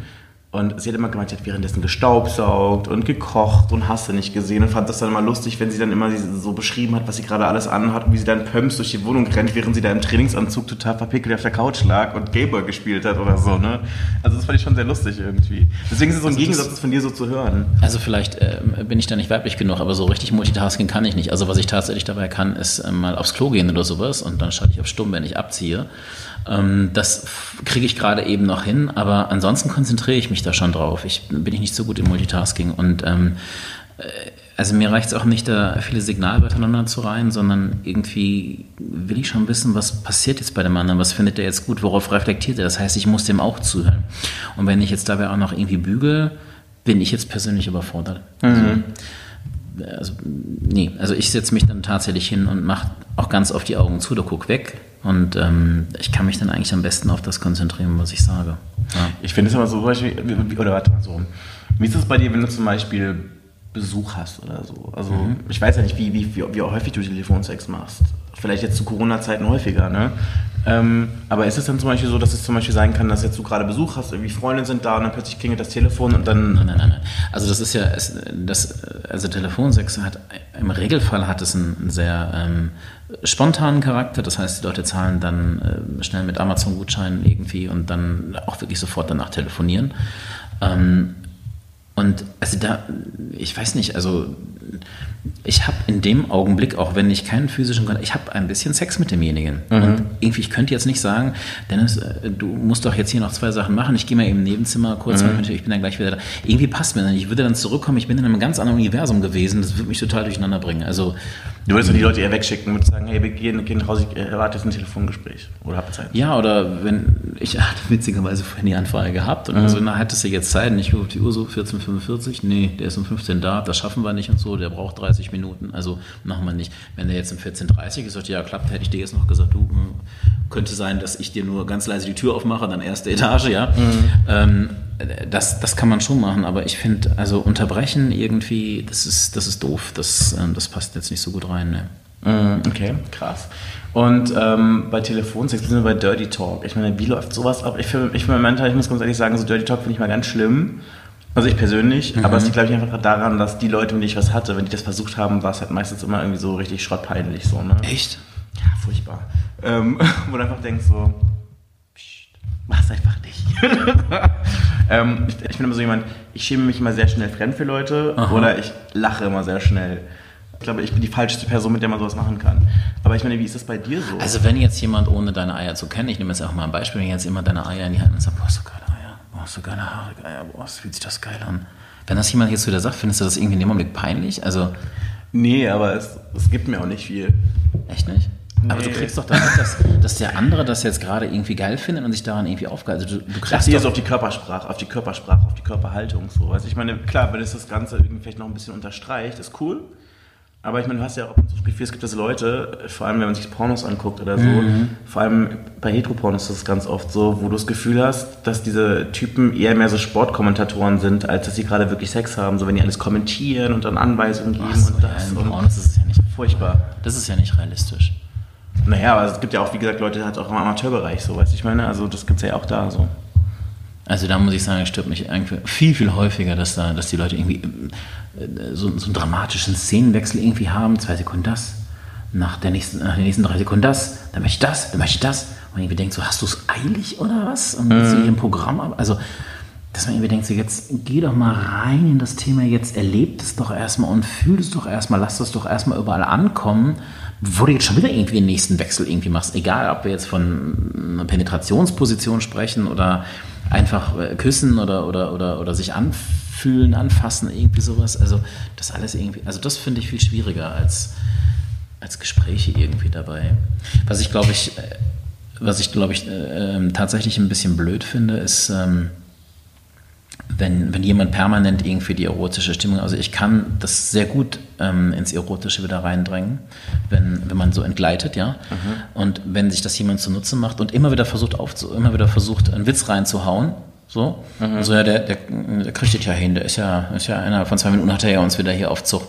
Und sie hat immer gemeint, sie hat währenddessen gestaubsaugt und gekocht und hast du nicht gesehen und fand das dann immer lustig, wenn sie dann immer so beschrieben hat, was sie gerade alles anhat und wie sie dann pömps durch die Wohnung rennt, während sie da im Trainingsanzug total verpickelt auf der Couch lag und Gameboy gespielt hat oder so. Ne? Also das fand ich schon sehr lustig irgendwie. Deswegen ist es so ein Gegensatz, das von dir so zu hören. Also vielleicht bin ich da nicht weiblich genug, aber so richtig Multitasking kann ich nicht. Also was ich tatsächlich dabei kann, ist mal aufs Klo gehen oder sowas und dann schalte ich auf Stumm, wenn ich abziehe. Das kriege ich gerade eben noch hin, aber ansonsten konzentriere ich mich da schon drauf. Bin ich nicht so gut im Multitasking und also mir reicht es auch nicht, da viele Signalwörter aneinander zu reihen, sondern irgendwie will ich schon wissen, was passiert jetzt bei dem anderen, was findet er jetzt gut, worauf reflektiert er. Das heißt, ich muss dem auch zuhören. Und wenn ich jetzt dabei auch noch irgendwie bügele, bin ich jetzt persönlich überfordert. Mhm. Also ich setze mich dann tatsächlich hin und mache auch ganz oft die Augen zu, da guck weg. Und ich kann mich dann eigentlich am besten auf das konzentrieren, was ich sage. Ja. Ich finde es immer so, wie ist es bei dir, wenn du zum Beispiel Besuch hast oder so? Also ich weiß ja nicht, wie häufig du Telefonsex machst. Vielleicht jetzt zu Corona-Zeiten häufiger, ne? Aber ist es dann zum Beispiel so, dass es zum Beispiel sein kann, dass jetzt du gerade Besuch hast, irgendwie Freunde sind da und dann plötzlich klingelt das Telefon und dann... Nein. Also das ist ja... Telefonsex hat im Regelfall einen sehr spontanen Charakter. Das heißt, die Leute zahlen dann schnell mit Amazon-Gutscheinen irgendwie und dann auch wirklich sofort danach telefonieren. Und also ich weiß nicht, also ich habe in dem Augenblick, auch wenn ich keinen physischen Kontakt, ich habe ein bisschen Sex mit demjenigen. Mhm. Und irgendwie, ich könnte jetzt nicht sagen, Dennis, du musst doch jetzt hier noch 2 Sachen machen, ich gehe mal eben im Nebenzimmer kurz, ich bin dann gleich wieder da. Irgendwie passt mir dann nicht, ich würde dann zurückkommen, ich bin in einem ganz anderen Universum gewesen, das würde mich total durcheinander bringen. Also, du würdest doch die Leute eher wegschicken und würdest sagen, hey, wir gehen nach Hause, ich erwarte jetzt ein Telefongespräch oder habe Zeit. Ja, oder wenn, ich hatte witzigerweise vorhin die Anfrage gehabt und so, na, hättest du jetzt Zeit und ich gucke auf die Uhr so, 14:45. Nee, der ist um 15 da, das schaffen wir nicht und so, der braucht 30 Minuten, also machen wir nicht. Wenn der jetzt um 14:30 gesagt, ja klappt, hätte ich dir jetzt noch gesagt, du, könnte sein, dass ich dir nur ganz leise die Tür aufmache, dann erste Etage, ja. Mhm. Das kann man schon machen, aber ich finde, also unterbrechen irgendwie, das ist doof, das passt jetzt nicht so gut rein, ne? Okay, krass. Und bei Telefonsex sind wir bei Dirty Talk. Ich meine, wie läuft sowas ab? Ich muss ganz ehrlich sagen, so Dirty Talk finde ich mal ganz schlimm. Also ich persönlich, aber es liegt, glaube ich, einfach daran, dass die Leute, mit denen ich was hatte, wenn die das versucht haben, war es halt meistens immer irgendwie so richtig schrottpeinlich. So, ne? Echt? Ja, furchtbar. Wo du einfach denkst so, mach's einfach nicht. Ich bin immer so jemand, ich schäme mich immer sehr schnell fremd für Leute. Aha. Oder ich lache immer sehr schnell. Ich glaube, ich bin die falscheste Person, mit der man sowas machen kann. Aber ich meine, wie ist das bei dir so? Also wenn jetzt jemand, ohne deine Eier zu kennen, ich nehme jetzt auch mal ein Beispiel, wenn jetzt immer deine Eier in die Hand und sagt, boah, so geil. So geile Haare, boah, fühlt sich das geil an. Wenn das jemand jetzt wieder sagt, findest du das irgendwie in dem Augenblick peinlich? Also, nee, aber es gibt mir auch nicht viel. Echt nicht? Aber du kriegst doch damit, dass der andere das jetzt gerade irgendwie geil findet und sich daran irgendwie aufgeht. Also du kriegst das jetzt auf die Körpersprache, auf die Körperhaltung. So. Also ich meine, klar, wenn es das Ganze irgendwie vielleicht noch ein bisschen unterstreicht, ist cool. Aber ich meine, du hast ja auch so viel, es gibt das Leute, vor allem wenn man sich Pornos anguckt oder so, vor allem bei Heteropornos ist es ganz oft so, wo du das Gefühl hast, dass diese Typen eher mehr so Sportkommentatoren sind, als dass sie gerade wirklich Sex haben. So wenn die alles kommentieren und dann Anweisungen geben und das. Ja, und Pornos ist es ja nicht furchtbar. Das ist ja nicht realistisch. Naja, aber es gibt ja auch, wie gesagt, Leute halt auch im Amateurbereich, so, weißt du, ich meine, also das gibt's ja auch da so. Also da muss ich sagen, es stört mich irgendwie viel, viel häufiger, dass die Leute irgendwie so einen dramatischen Szenenwechsel irgendwie haben. 2 Sekunden das, nach den nächsten 3 Sekunden das, dann möchte ich das, Und irgendwie denkt so, hast du es eilig oder was? Und willst du hier im Programm ab? Also, dass man irgendwie denkt so, jetzt geh doch mal rein in das Thema, jetzt erlebt es doch erstmal und fühl es doch erstmal, lass das doch erstmal überall ankommen, bevor du jetzt schon wieder irgendwie den nächsten Wechsel irgendwie machst. Egal, ob wir jetzt von einer Penetrationsposition sprechen oder einfach küssen oder sich anfühlen, anfassen, irgendwie sowas. Also das alles irgendwie, also das finde ich viel schwieriger als Gespräche irgendwie dabei. Was ich glaube ich tatsächlich ein bisschen blöd finde, ist, wenn jemand permanent irgendwie die erotische Stimmung, also ich kann das sehr gut ins Erotische wieder reindrängen, wenn man so entgleitet, ja. Mhm. Und wenn sich das jemand zunutze macht und immer wieder versucht einen Witz reinzuhauen, so, also ja, der kriegt das ja hin, der ist ja einer von 2 Minuten hat er ja uns wieder hier auf Zug.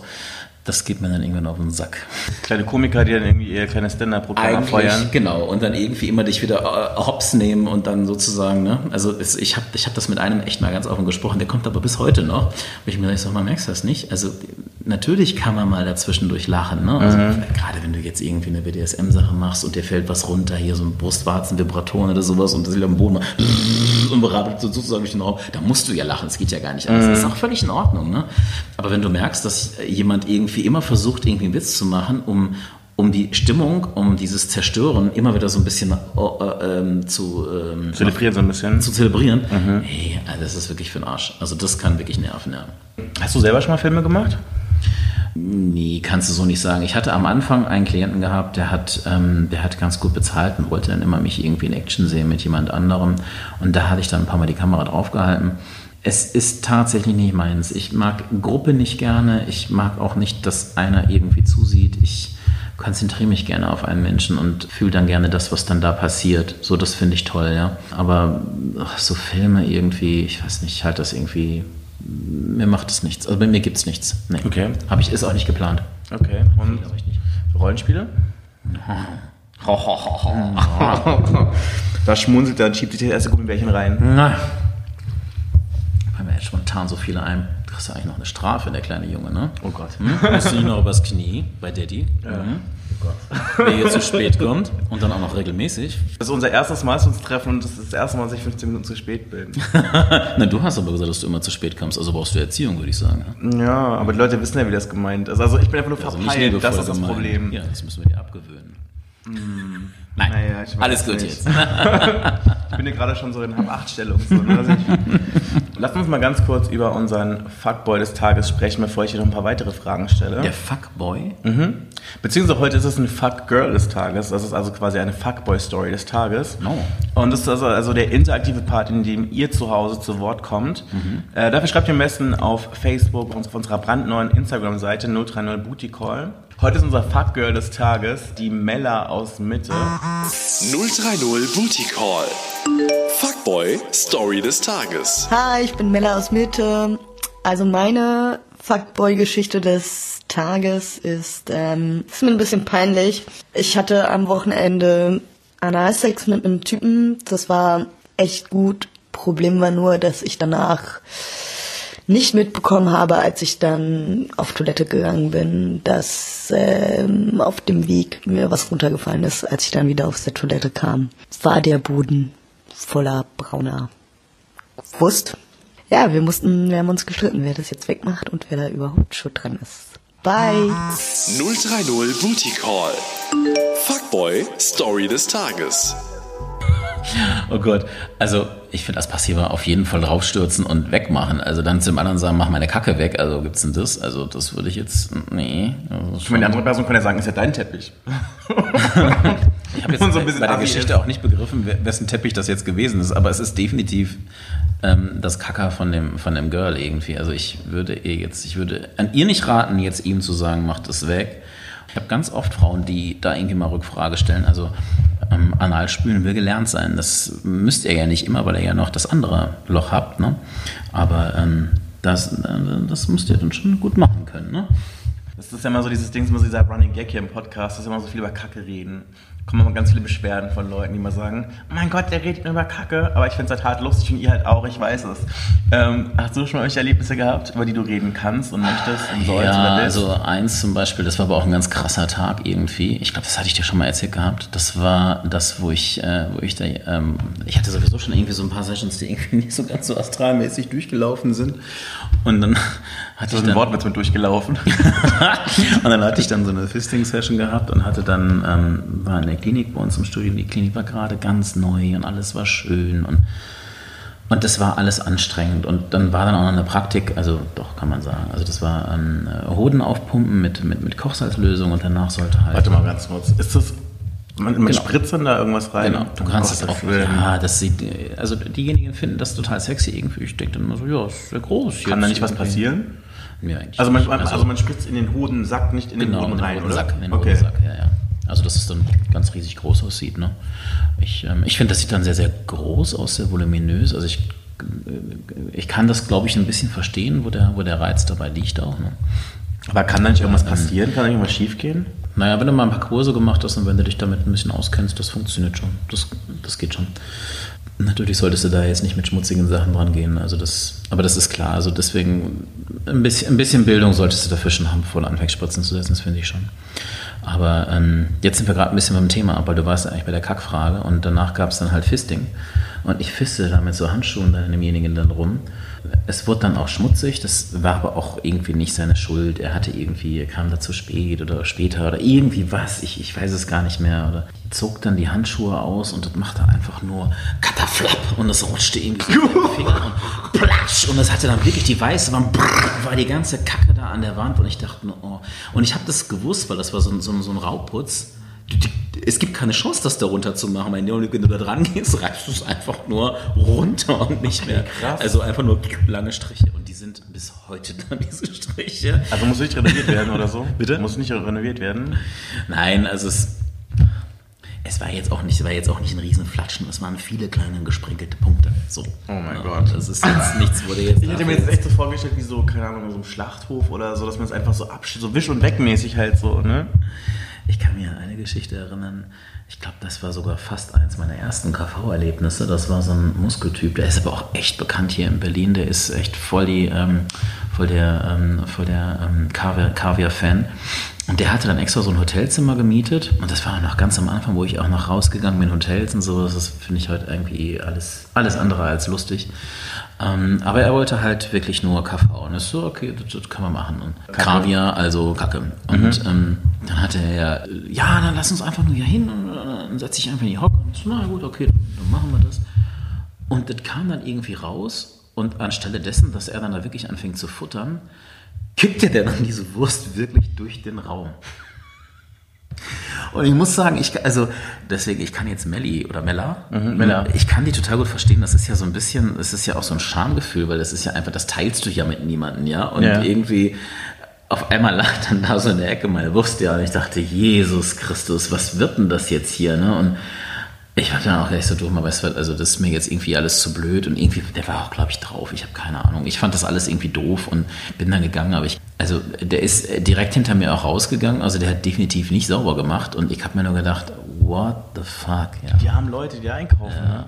Das geht mir dann irgendwann auf den Sack. Kleine Komiker, die dann irgendwie ihr kleines Stand-Up-Programm feuern. Genau, und dann irgendwie immer dich wieder hops nehmen und dann sozusagen, ne? Also ich hab das mit einem echt mal ganz offen gesprochen, der kommt aber bis heute noch. Und ich mir sag, mal merkst du das nicht? Also natürlich kann man mal dazwischendurch lachen, ne? Also gerade wenn du jetzt irgendwie eine BDSM-Sache machst und dir fällt was runter, hier so ein Brustwarzen, Vibratoren oder sowas und das liegt am Boden mal und berabelt sozusagen durch den Raum, da musst du ja lachen, es geht ja gar nicht anders. Das ist auch völlig in Ordnung, ne? Aber wenn du merkst, dass jemand irgendwie immer versucht, irgendwie einen Witz zu machen, um die Stimmung, um dieses Zerstören immer wieder so ein bisschen zu zelebrieren. Mhm. Hey, das ist wirklich für den Arsch. Also das kann wirklich nerven, ja. Hast du selber schon mal Filme gemacht? Nee, kannst du so nicht sagen. Ich hatte am Anfang einen Klienten gehabt, der hat ganz gut bezahlt und wollte dann immer mich irgendwie in Action sehen mit jemand anderem. Und da hatte ich dann ein paar Mal die Kamera draufgehalten. Es ist tatsächlich nicht meins. Ich mag Gruppe nicht gerne. Ich mag auch nicht, dass einer irgendwie zusieht. Ich konzentriere mich gerne auf einen Menschen und fühle dann gerne das, was dann da passiert. So, das finde ich toll, ja. Aber so Filme irgendwie, ich weiß nicht, ich halte das irgendwie, mir macht das nichts. Also bei mir gibt es nichts. Nee. Okay. Ist auch nicht geplant. Okay. Und Rollenspiele? Da schmunzelt er und schiebt sich das erste Gummibärchen rein. Na. Mir jetzt spontan so viele ein. Du kriegst ja eigentlich noch eine Strafe, der kleine Junge, ne? Oh Gott. Musst du nicht noch übers Knie bei Daddy? Ja. Oh Gott. Wer hier zu spät kommt und dann auch noch regelmäßig. Das ist unser erstes Mal, dass wir uns treffen und das ist das erste Mal, dass ich 15 Minuten zu spät bin. Na, du hast aber gesagt, dass du immer zu spät kommst, also brauchst du Erziehung, würde ich sagen. Ne? Ja, aber die Leute wissen ja, wie das gemeint ist. Also ich bin einfach nur verpeilt, das ist das Problem. Ja, das müssen wir dir abgewöhnen. Nein, naja, alles gut jetzt. Ich bin ja gerade schon so in Hab-8-Stellung. So, ne? Lass uns mal ganz kurz über unseren Fuckboy des Tages sprechen, bevor ich dir noch ein paar weitere Fragen stelle. Der Fuckboy? Mhm. Beziehungsweise heute ist es ein Fuckgirl des Tages. Das ist also quasi eine Fuckboy-Story des Tages. Oh. Und das ist also der interaktive Part, in dem ihr zu Hause zu Wort kommt. Mhm. Dafür schreibt ihr am besten auf Facebook und auf unserer brandneuen Instagram-Seite 030 Booty Call. Heute ist unser Fuckgirl des Tages, die Mella aus Mitte. 030 Booty Call. Fuckboy Story des Tages. Hi, ich bin Mella aus Mitte. Also meine Fuckboy-Geschichte des Tages ist mir ein bisschen peinlich. Ich hatte am Wochenende Analsex mit einem Typen. Das war echt gut. Problem war nur, dass ich danach nicht mitbekommen habe, als ich dann auf Toilette gegangen bin, dass auf dem Weg mir was runtergefallen ist, als ich dann wieder auf der Toilette kam. War der Boden voller brauner Wurst. Ja, wir haben uns gestritten, wer das jetzt wegmacht und wer da überhaupt schuld dran ist. Bye! 030 Booty Call. Fuckboy Story des Tages. Oh Gott. Also ich finde als Passiver auf jeden Fall draufstürzen und wegmachen. Also dann zu dem anderen sagen, mach meine Kacke weg. Also gibt's denn das? Also das würde ich jetzt, nee. Ich meine, die andere Person kann ja sagen, ist ja dein Teppich. Ich habe jetzt so bei der Geschichte auch nicht begriffen, wessen Teppich das jetzt gewesen ist. Aber es ist definitiv das Kacker von dem Girl irgendwie. Also ich würde an ihr nicht raten, jetzt ihm zu sagen, mach das weg. Ich habe ganz oft Frauen, die da irgendwie mal Rückfrage stellen. Also Analspülen will gelernt sein. Das müsst ihr ja nicht immer, weil ihr ja noch das andere Loch habt. Ne? Aber das müsst ihr dann schon gut machen können. Ne? Das ist ja immer so dieses Ding, immer so dieser Running Gag hier im Podcast, dass wir immer so viel über Kacke reden. Da kommen immer ganz viele Beschwerden von Leuten, die immer sagen, oh mein Gott, der redet nur über Kacke. Aber ich finde es halt hart lustig und ihr halt auch, ich weiß es. Hast du schon mal irgendwelche Erlebnisse gehabt, über die du reden kannst und möchtest und sollst? Ja, oder also eins zum Beispiel, das war aber auch ein ganz krasser Tag irgendwie. Ich glaube, das hatte ich dir schon mal erzählt gehabt. Das war das, ich hatte sowieso schon irgendwie so ein paar Sessions, die irgendwie nicht so ganz so astralmäßig durchgelaufen sind. Und dann hatte ich ein Wortwitz mit durchgelaufen. Und dann hatte ich dann so eine Fisting-Session gehabt und hatte dann, war in der Klinik bei uns im Studio, die Klinik war gerade ganz neu und alles war schön und das war alles anstrengend und dann war dann auch noch eine Praktik, also doch kann man sagen, also das war Hoden aufpumpen mit Kochsalzlösung und danach sollte halt... Warte mal ganz kurz, ist das... Man spritzt dann da irgendwas rein? Genau, du kannst es auch... Ja, das sieht... Also diejenigen finden das total sexy irgendwie, ich denke dann immer so, ja, ist sehr groß. Kann da nicht was passieren? Ja, also man spritzt in den Hodensack, nicht in den Hoden rein, oder? Genau, in den Hodensack, ja. Also dass es dann ganz riesig groß aussieht. Ne? Ich finde, das sieht dann sehr, sehr groß aus, sehr voluminös. Also ich kann das, glaube ich, ein bisschen verstehen, wo der Reiz dabei liegt auch. Ne? Aber kann da nicht irgendwas passieren? Kann da irgendwas schief gehen? Naja, wenn du mal ein paar Kurse gemacht hast und wenn du dich damit ein bisschen auskennst, das funktioniert schon. Das geht schon. Natürlich solltest du da jetzt nicht mit schmutzigen Sachen dran gehen, also aber das ist klar. Also deswegen ein bisschen Bildung solltest du dafür schon haben, bevor du anfängst, Spritzen zu setzen, das finde ich schon. Aber jetzt sind wir gerade ein bisschen beim Thema ab, weil du warst eigentlich bei der Kackfrage und danach gab es dann halt Fisting. Und ich fiste da mit so Handschuhen dann demjenigen dann rum. Es wurde dann auch schmutzig, das war aber auch irgendwie nicht seine Schuld. Er hatte irgendwie, kam da zu spät oder später oder irgendwie was, ich weiß es gar nicht mehr. Oder zog dann die Handschuhe aus und das machte einfach nur Kataflap und es rutschte irgendwie so in den Finger und platsch und das hatte dann wirklich die weiße Wand, war die ganze Kacke da an der Wand und ich dachte, oh. Und ich habe das gewusst, weil das war so ein Raubputz. Es gibt keine Chance, das da runter zu machen. Wenn du da dran gehst, reißt du es einfach nur runter und nicht mehr. Krass. Also einfach nur lange Striche. Und die sind bis heute dann diese Striche. Also muss nicht renoviert werden oder so? Bitte? Muss nicht renoviert werden? Nein, also es war jetzt auch nicht ein Riesenflatschen. Es waren viele kleine gesprenkelte Punkte. So. Oh mein Gott. Das ist jetzt nichts, wurde jetzt... Ich hätte mir jetzt echt so vorgestellt, wie so, keine Ahnung, so ein Schlachthof oder so, dass man es einfach so abschießt, so wisch- und wegmäßig halt so, ne? Ich kann mir an eine Geschichte erinnern, ich glaube, das war sogar fast eins meiner ersten KV-Erlebnisse. Das war so ein Muskeltyp, der ist aber auch echt bekannt hier in Berlin. Der ist echt voll der Kaviar-Fan. Und der hatte dann extra so ein Hotelzimmer gemietet. Und das war noch ganz am Anfang, wo ich auch noch rausgegangen bin, Hotels und sowas. Das finde ich heute irgendwie alles andere als lustig. Aber er wollte halt wirklich nur KV. Und ist so, okay, das kann man machen. Und Kaviar, also Kacke. Und dann hatte er ja, dann lass uns einfach nur hier hin. Und dann setze ich einfach in die Hocke. Und so, na gut, okay, dann machen wir das. Und das kam dann irgendwie raus. Und anstelle dessen, dass er dann da wirklich anfing zu futtern, kippt er denn dann diese Wurst wirklich durch den Raum? Und ich muss sagen, ich kann jetzt Melli oder Mella, ich kann die total gut verstehen, das ist ja so ein bisschen, es ist ja auch so ein Schamgefühl, weil das ist ja einfach, das teilst du ja mit niemandem, ja? Und irgendwie, auf einmal lag dann da so in der Ecke meine Wurst, ja, und ich dachte, Jesus Christus, was wird denn das jetzt hier, ne? Und ich war dann auch echt so dumm, aber das ist mir jetzt irgendwie alles zu blöd und irgendwie, der war auch, glaube ich, drauf, ich habe keine Ahnung. Ich fand das alles irgendwie doof und bin dann gegangen, aber der ist direkt hinter mir auch rausgegangen, also der hat definitiv nicht sauber gemacht und ich habe mir nur gedacht, what the fuck. Ja. Die haben Leute, die einkaufen. Ja.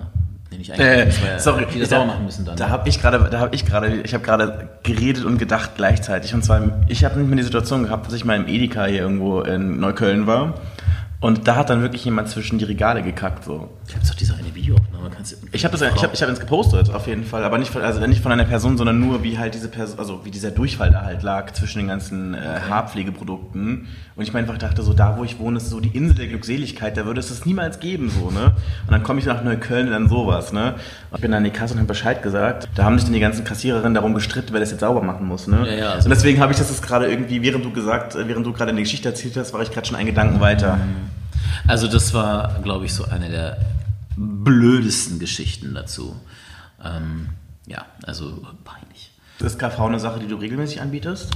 Nicht sorry, wieder sauber machen müssen dann. Ich habe gerade geredet und gedacht gleichzeitig und zwar, ich habe nicht mehr die Situation gehabt, dass ich mal im Edeka hier irgendwo in Neukölln war. Und da hat dann wirklich jemand zwischen die Regale gekackt. So. Ich hab's doch diese eine Videoaufnahme. Kannst du, Ich habe es gepostet, auf jeden Fall, aber nicht von einer Person, sondern nur wie halt diese Person, also wie dieser Durchfall da halt lag zwischen den ganzen Haarpflegeprodukten. Und ich mir einfach dachte, so da, wo ich wohne, ist so die Insel der Glückseligkeit, da würde es das niemals geben, so, ne? Und dann komme ich nach Neukölln und dann sowas, ne? Und ich bin dann in die Kasse und habe Bescheid gesagt. Da haben sich dann die ganzen Kassiererinnen darum gestritten, wer das jetzt sauber machen muss, ne? Ja, ja, also und deswegen habe ich das gerade irgendwie, während du gerade eine Geschichte erzählt hast, war ich gerade schon einen Gedanken weiter. Also das war, glaube ich, so eine der blödesten Geschichten dazu. Ja, also peinlich. Ist KV eine Sache, die du regelmäßig anbietest?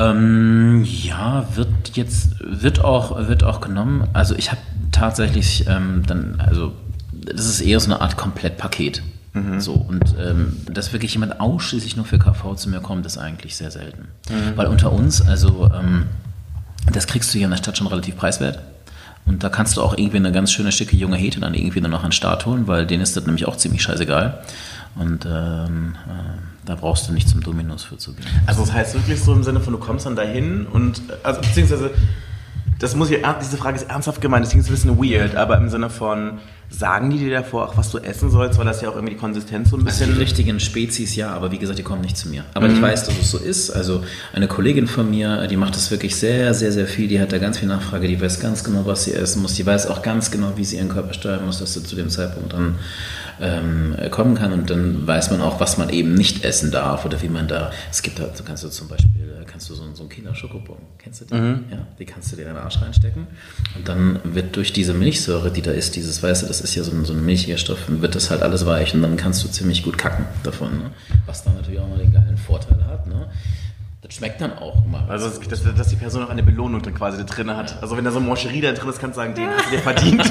Ja, wird auch genommen. Also ich habe tatsächlich dann, also das ist eher so eine Art Komplettpaket. Mhm. So, und dass wirklich jemand ausschließlich nur für KV zu mir kommt, ist eigentlich sehr selten. Mhm. Weil unter uns, also das kriegst du hier in der Stadt schon relativ preiswert. Und da kannst du auch irgendwie eine ganz schöne, schicke junge Hete dann irgendwie dann noch an den Start holen, weil denen ist das nämlich auch ziemlich scheißegal. Und da brauchst du nicht zum Dominus für zu gehen. Also das heißt wirklich so im Sinne von, du kommst dann dahin und, also beziehungsweise, das muss ich, diese Frage ist ernsthaft gemeint, deswegen ist es ein bisschen weird, aber im Sinne von, sagen die dir davor auch, was du essen sollst, weil das ja auch irgendwie die Konsistenz so ein bisschen... Also die richtigen Spezies, ja, aber wie gesagt, die kommen nicht zu mir. Aber ich weiß, dass es so ist. Also eine Kollegin von mir, die macht das wirklich sehr, sehr, sehr viel. Die hat da ganz viel Nachfrage. Die weiß ganz genau, was sie essen muss. Die weiß auch ganz genau, wie sie ihren Körper steuern muss, dass sie zu dem Zeitpunkt dann kommen kann. Und dann weiß man auch, was man eben nicht essen darf oder wie man da... Es gibt halt, kannst du so einen Kinderschokobon, kennst du den? Mhm. Ja, die kannst du dir in den Arsch reinstecken. Und dann wird durch diese Milchsäure, die da ist, dieses weiße... Das ist ja so ein milchiger Stoff, dann wird das halt alles weich und dann kannst du ziemlich gut kacken davon. Ne? Was dann natürlich auch mal den geilen Vorteil hat. Ne? Das schmeckt dann auch mal. Also, dass die Person auch eine Belohnung dann quasi da drin hat. Ja. Also, wenn da so ein Mancherie da drin ist, kannst du sagen, den hast du dir verdient.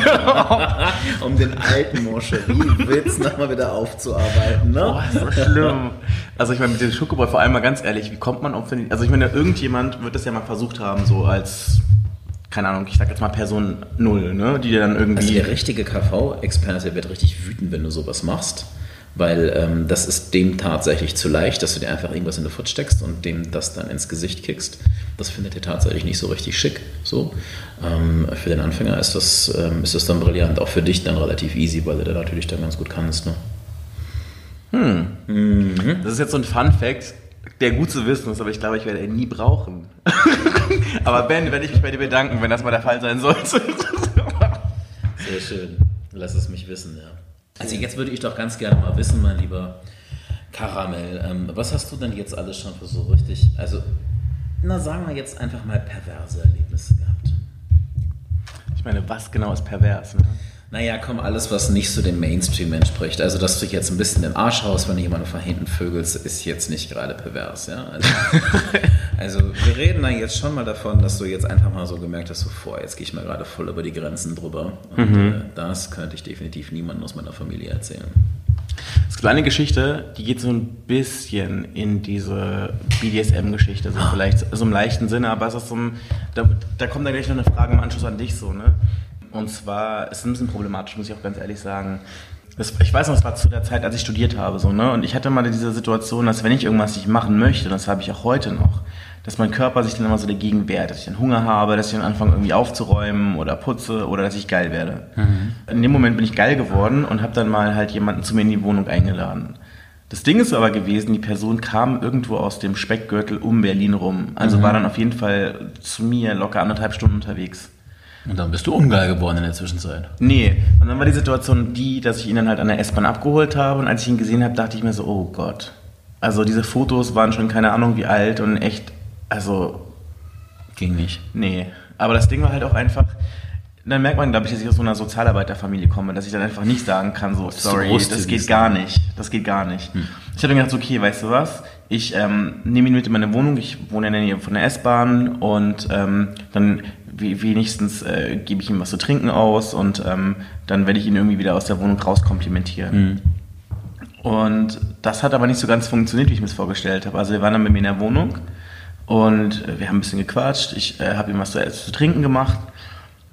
Um den alten Mancherie-Witz nochmal wieder aufzuarbeiten. Ne? Boah, ist so schlimm. Also, ich meine, mit dem Schokoboy, vor allem mal ganz ehrlich, wie kommt man auf den... Also, ich meine, irgendjemand wird das ja mal versucht haben, so als... Keine Ahnung, ich sag jetzt mal Person 0, ne? Die dir dann irgendwie... Also der richtige KV-Experte wird richtig wütend, wenn du sowas machst, weil das ist dem tatsächlich zu leicht, dass du dir einfach irgendwas in den Fuß steckst und dem das dann ins Gesicht kickst. Das findet er tatsächlich nicht so richtig schick. So. Für den Anfänger ist das dann brillant, auch für dich dann relativ easy, weil du da natürlich dann ganz gut kannst. Ne? Mhm. Das ist jetzt so ein Fun-Fact, der gut zu wissen ist, aber ich glaube, ich werde ihn nie brauchen. Aber Ben, werde ich mich bei dir bedanken, wenn das mal der Fall sein sollte. Sehr schön. Lass es mich wissen, ja. Also jetzt würde ich doch ganz gerne mal wissen, mein lieber Caramel, was hast du denn jetzt alles schon für so richtig, also, na sagen wir jetzt einfach mal perverse Erlebnisse gehabt? Ich meine, was genau ist pervers, ne? Naja, komm, alles, was nicht so dem Mainstream entspricht. Also, dass du dich jetzt ein bisschen den Arsch haust, wenn du jemanden von hinten vögelst, ist jetzt nicht gerade pervers, ja? Also wir reden da jetzt schon mal davon, dass du jetzt einfach mal so gemerkt hast, so jetzt gehe ich mal gerade voll über die Grenzen drüber. Und das könnte ich definitiv niemandem aus meiner Familie erzählen. Es gibt eine Geschichte, die geht so ein bisschen in diese BDSM-Geschichte, so vielleicht so im leichten Sinne, aber es ist so ein... Da kommt dann gleich noch eine Frage im Anschluss an dich, so, ne? Und zwar, es ist ein bisschen problematisch, muss ich auch ganz ehrlich sagen. Ich weiß noch, es war zu der Zeit, als ich studiert habe, so, ne? Und ich hatte mal diese Situation, dass wenn ich irgendwas nicht machen möchte, das habe ich auch heute noch, dass mein Körper sich dann immer so dagegen wehrt, dass ich dann Hunger habe, dass ich dann anfange irgendwie aufzuräumen oder putze oder dass ich geil werde. Mhm. In dem Moment bin ich geil geworden und habe dann mal halt jemanden zu mir in die Wohnung eingeladen. Das Ding ist aber gewesen, die Person kam irgendwo aus dem Speckgürtel um Berlin rum. Also war dann auf jeden Fall zu mir locker 1,5 Stunden unterwegs. Und dann bist du ungeil geworden in der Zwischenzeit. Nee, und dann war die Situation die, dass ich ihn dann halt an der S-Bahn abgeholt habe und als ich ihn gesehen habe, dachte ich mir so, oh Gott. Also diese Fotos waren schon keine Ahnung wie alt und echt, also... Ging nicht. Nee, aber das Ding war halt auch einfach... Dann merkt man, glaube ich, dass ich aus so einer Sozialarbeiterfamilie komme, dass ich dann einfach nicht sagen kann, so, sorry, das geht gar nicht. Das geht gar nicht. Ich habe mir gedacht, okay, weißt du was? Ich nehme ihn mit in meine Wohnung, ich wohne in der Nähe von der S-Bahn und dann wenigstens gebe ich ihm was zu trinken aus und dann werde ich ihn irgendwie wieder aus der Wohnung rauskomplimentieren. Und das hat aber nicht so ganz funktioniert, wie ich mir das vorgestellt habe. Also wir waren dann mit mir in der Wohnung und wir haben ein bisschen gequatscht. Ich habe ihm was zu trinken gemacht.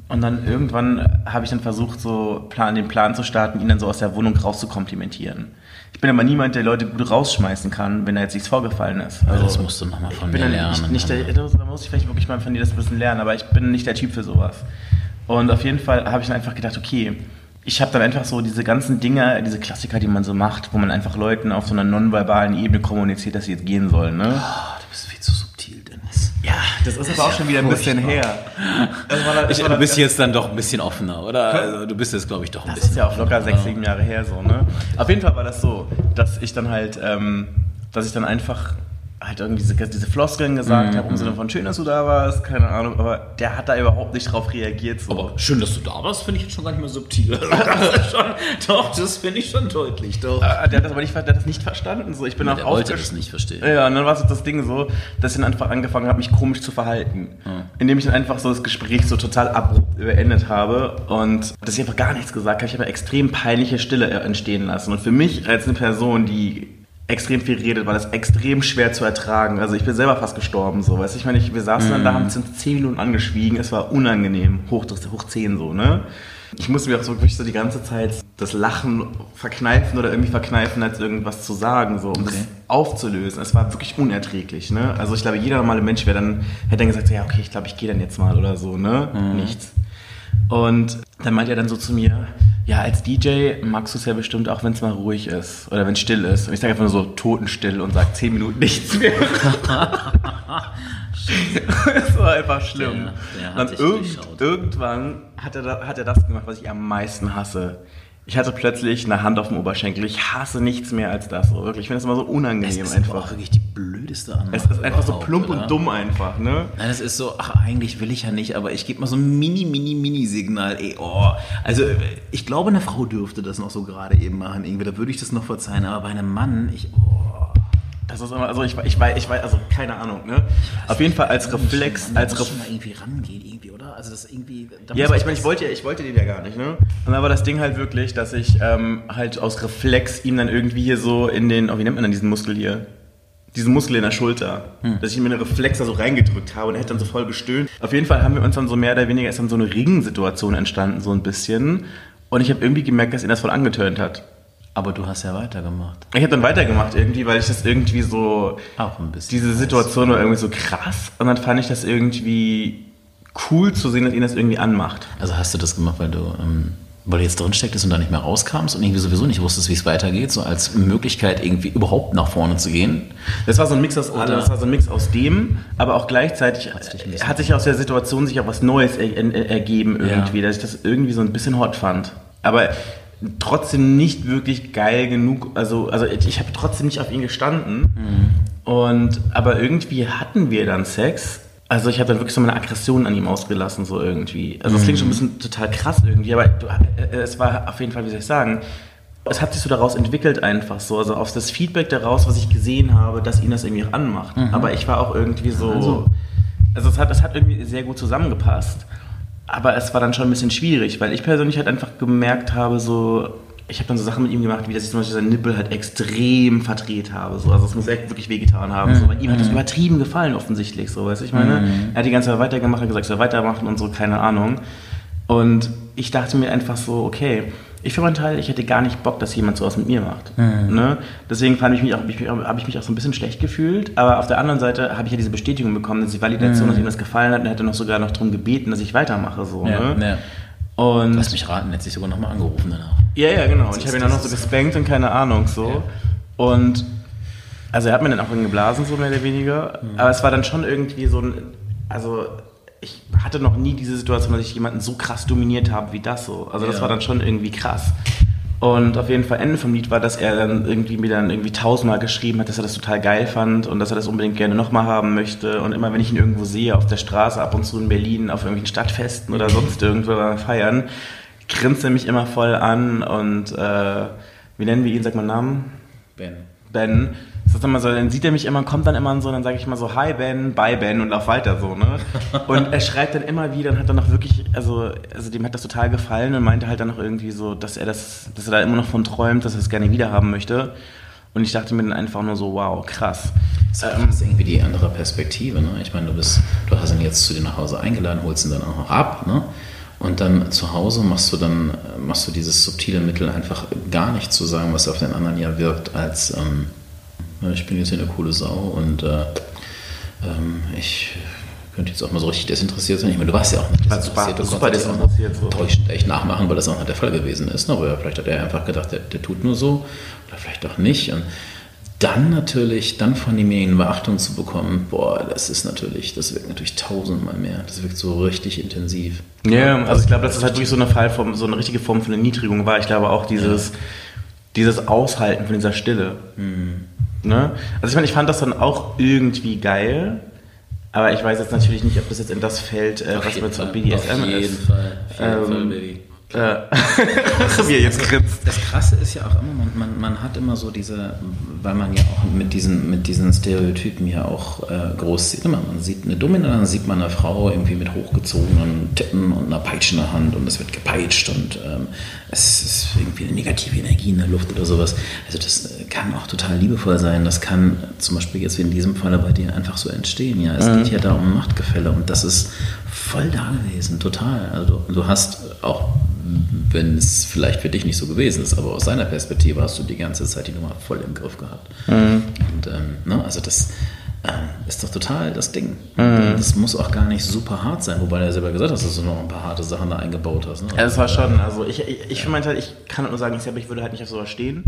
Und dann irgendwann habe ich dann versucht, so den Plan zu starten, ihn dann so aus der Wohnung raus zu komplimentieren. Ich bin aber niemand, der Leute gut rausschmeißen kann, wenn da jetzt nichts vorgefallen ist. Also das musst du nochmal von mir lernen. Da muss ich vielleicht wirklich mal von dir das ein bisschen lernen, aber ich bin nicht der Typ für sowas. Und auf jeden Fall habe ich dann einfach gedacht, okay, ich habe dann einfach so diese ganzen Dinger, diese Klassiker, die man so macht, wo man einfach Leuten auf so einer nonverbalen Ebene kommuniziert, dass sie jetzt gehen sollen, ne? Oh, du bist viel zu subtil, Dennis. Ja, das ist aber auch schon wieder ein bisschen her. Du bist jetzt dann doch ein bisschen offener, oder? Also, du bist jetzt, glaube ich, doch ein bisschen. Das ist ja auch locker 6-7 Jahre her, so, ne? Auf jeden Fall war das so, dass ich dann halt, dass ich dann einfach halt irgendwie diese Floskeln gesagt habe, im Sinne von schön, dass du da warst, keine Ahnung, aber der hat da überhaupt nicht drauf reagiert. So. Aber schön, dass du da warst, finde ich jetzt schon gar nicht mehr subtil. Doch, das finde ich schon deutlich, doch. Der hat das aber nicht verstanden. So. Ich bin auch wollte das nicht verstehen. Ja, und dann war es das Ding so, dass ich dann einfach angefangen habe, mich komisch zu verhalten. Mhm. Indem ich dann einfach so das Gespräch so total abrupt beendet habe und dass ich einfach gar nichts gesagt habe. Ich habe eine extrem peinliche Stille entstehen lassen. Und für mich als eine Person, die extrem viel redet, war das extrem schwer zu ertragen. Also ich bin selber fast gestorben, so, weißt du? Ich meine, wir saßen dann da, haben uns 10 Minuten angeschwiegen, es war unangenehm, hoch 10 so, ne? Ich musste mir auch so wirklich so die ganze Zeit das Lachen verkneifen oder irgendwie verkneifen, als irgendwas zu sagen, so, um das aufzulösen. Es war wirklich unerträglich, ne? Also ich glaube, jeder normale Mensch hätte dann gesagt, ja, okay, ich glaube, ich gehe dann jetzt mal oder so, ne? Nichts. Und dann meinte er dann so zu mir, ja, als DJ magst du es ja bestimmt auch, wenn es mal ruhig ist oder wenn es still ist. Und ich sage einfach nur so totenstill und sage 10 Minuten nichts mehr. Das war einfach schlimm. Der und irgendwann hat er das gemacht, was ich am meisten hasse. Ich hatte plötzlich eine Hand auf dem Oberschenkel. Ich hasse nichts mehr als das. So, wirklich. Ich finde das immer so unangenehm einfach. Das ist auch wirklich die blödeste Anmache. Es ist einfach so plump und dumm einfach, ne? Nein, das ist so, ach, eigentlich will ich ja nicht, aber ich gebe mal so ein Mini-Signal. Ey, oh. Also, ich glaube, eine Frau dürfte das noch so gerade eben machen. Irgendwie, da würde ich das noch verzeihen. Aber bei einem Mann, Das ist immer, also ich weiß, also keine Ahnung, ne? Auf jeden Fall als Reflex, muss man irgendwie rangehen, irgendwie, oder? Also das irgendwie. Ja, aber ich meine, ich wollte den ja gar nicht, ne? Und dann war das Ding halt wirklich, dass ich halt aus Reflex ihm dann irgendwie hier so in den, wie nennt man denn diesen Muskel hier? Diesen Muskel in der Schulter, dass ich ihm eine Reflex da so reingedrückt habe und er hat dann so voll gestöhnt. Auf jeden Fall haben wir uns dann so mehr oder weniger, ist dann so eine Ring-Situation entstanden, so ein bisschen. Und ich habe irgendwie gemerkt, dass ihn das voll angetönt hat. Aber du hast ja weitergemacht. Ich habe dann weitergemacht irgendwie, weil ich das irgendwie so, auch ein bisschen diese Situation war irgendwie so krass. Und dann fand ich das irgendwie cool zu sehen, dass ihn das irgendwie anmacht. Also hast du das gemacht, weil du jetzt drin stecktest und da nicht mehr rauskamst und irgendwie sowieso nicht wusstest, wie es weitergeht, so als Möglichkeit irgendwie überhaupt nach vorne zu gehen? Das war so ein Mix aus allem, das war so ein Mix aus dem, aber auch gleichzeitig hat sich aus der Situation sich auch was Neues ergeben irgendwie, dass ich das irgendwie so ein bisschen hot fand. Aber trotzdem nicht wirklich geil genug, also ich habe trotzdem nicht auf ihn gestanden, aber irgendwie hatten wir dann Sex, also ich habe dann wirklich so meine Aggression an ihm ausgelassen, so irgendwie, also das klingt schon ein bisschen total krass irgendwie, aber es war auf jeden Fall, wie soll ich sagen, es hat sich so daraus entwickelt einfach so, also auf das Feedback daraus, was ich gesehen habe, dass ihn das irgendwie anmacht, aber ich war auch irgendwie so, also es hat irgendwie sehr gut zusammengepasst. Aber es war dann schon ein bisschen schwierig, weil ich persönlich halt einfach gemerkt habe, so, ich habe dann so Sachen mit ihm gemacht, wie dass ich zum Beispiel seinen Nippel halt extrem verdreht habe. So. Also es muss echt wirklich wehgetan haben. So. Aber ihm hat das übertrieben gefallen offensichtlich, so, weißt du, ich meine. Er hat die ganze Zeit weitergemacht, hat gesagt, soll weitermachen und so, keine Ahnung. Und ich dachte mir einfach so, okay, ich für meinen Teil, ich hätte gar nicht Bock, dass jemand sowas mit mir macht. Ne? Deswegen habe ich mich auch so ein bisschen schlecht gefühlt. Aber auf der anderen Seite habe ich ja diese Bestätigung bekommen, dass die Validation, dass ihm das gefallen hat. Und er hat dann sogar noch darum gebeten, dass ich weitermache. So, ja, ne? Ja. Und lass mich raten, er hat sich sogar nochmal angerufen danach. Ja, genau. Und ich habe ihn dann noch so gespankt und keine Ahnung. So. Ja. Und also er hat mir dann auch geblasen, so mehr oder weniger. Aber es war dann schon irgendwie so ein... Also ich hatte noch nie diese Situation, dass ich jemanden so krass dominiert habe wie das so. Also das war dann schon irgendwie krass. Und auf jeden Fall Ende vom Lied war, dass er dann irgendwie mir dann irgendwie 1000-mal geschrieben hat, dass er das total geil fand und dass er das unbedingt gerne nochmal haben möchte. Und immer wenn ich ihn irgendwo sehe, auf der Straße, ab und zu in Berlin, auf irgendwelchen Stadtfesten oder sonst irgendwo feiern, grinst er mich immer voll an und wie nennen wir ihn? Sag mal Namen? Ben. Das immer so, dann sieht er mich immer, kommt dann immer so, dann sage ich mal so, hi Ben, bye Ben und lauf weiter so, ne? Und er schreibt dann immer wieder und hat dann noch wirklich, also dem hat das total gefallen und meinte halt dann noch irgendwie so, dass er da immer noch von träumt, dass er es gerne wieder haben möchte. Und ich dachte mir dann einfach nur so, wow, krass. Das ist irgendwie die andere Perspektive, ne? Ich meine, du hast ihn jetzt zu dir nach Hause eingeladen, holst ihn dann auch noch ab, ne? Und dann zu Hause machst du dieses subtile Mittel einfach gar nicht zu sagen, was auf den anderen ja wirkt, als ich bin jetzt hier eine coole Sau und ich könnte jetzt auch mal so richtig desinteressiert sein. Ich meine, du warst ja auch mal desinteressiert. Du super desinteressiert. So. Täuschend echt nachmachen, weil das auch mal der Fall gewesen ist. Ne? Oder vielleicht hat er einfach gedacht, der tut nur so. Oder vielleicht auch nicht. Und dann natürlich, dann von demjenigen Beachtung zu bekommen, boah, das wirkt natürlich tausendmal mehr. Das wirkt so richtig intensiv. Ja, yeah, also ich glaube, dass das halt wirklich so eine Fallform, so eine richtige Form von Erniedrigung war. Ich glaube auch dieses Aushalten von dieser Stille. Mhm. Ne? Also ich meine, ich fand das dann auch irgendwie geil, aber ich weiß jetzt natürlich nicht, ob das jetzt in das fällt, was mit so BDSM ist. Auf jeden Fall, Baby. Das Krasse ist ja auch immer, man hat immer so diese, weil man ja auch mit diesen Stereotypen ja auch groß sieht. Man sieht eine Domina, dann sieht man eine Frau irgendwie mit hochgezogenen Tippen und einer Peitsche in der Hand und es wird gepeitscht und es ist irgendwie eine negative Energie in der Luft oder sowas. Also das kann auch total liebevoll sein. Das kann zum Beispiel jetzt wie in diesem Fall bei dir einfach so entstehen. Ja, es geht ja da um Machtgefälle und das ist voll da gewesen, total. Also du hast auch, wenn es vielleicht für dich nicht so gewesen ist, aber aus seiner Perspektive hast du die ganze Zeit die Nummer voll im Griff gehabt. Mhm. Und also das ist doch total das Ding. Mhm. Das muss auch gar nicht super hart sein, wobei du ja selber gesagt hast, dass du noch ein paar harte Sachen da eingebaut hast. Ne? Ja, das war schon, also ich finde halt, ich kann nur sagen, ich würde halt nicht auf sowas stehen,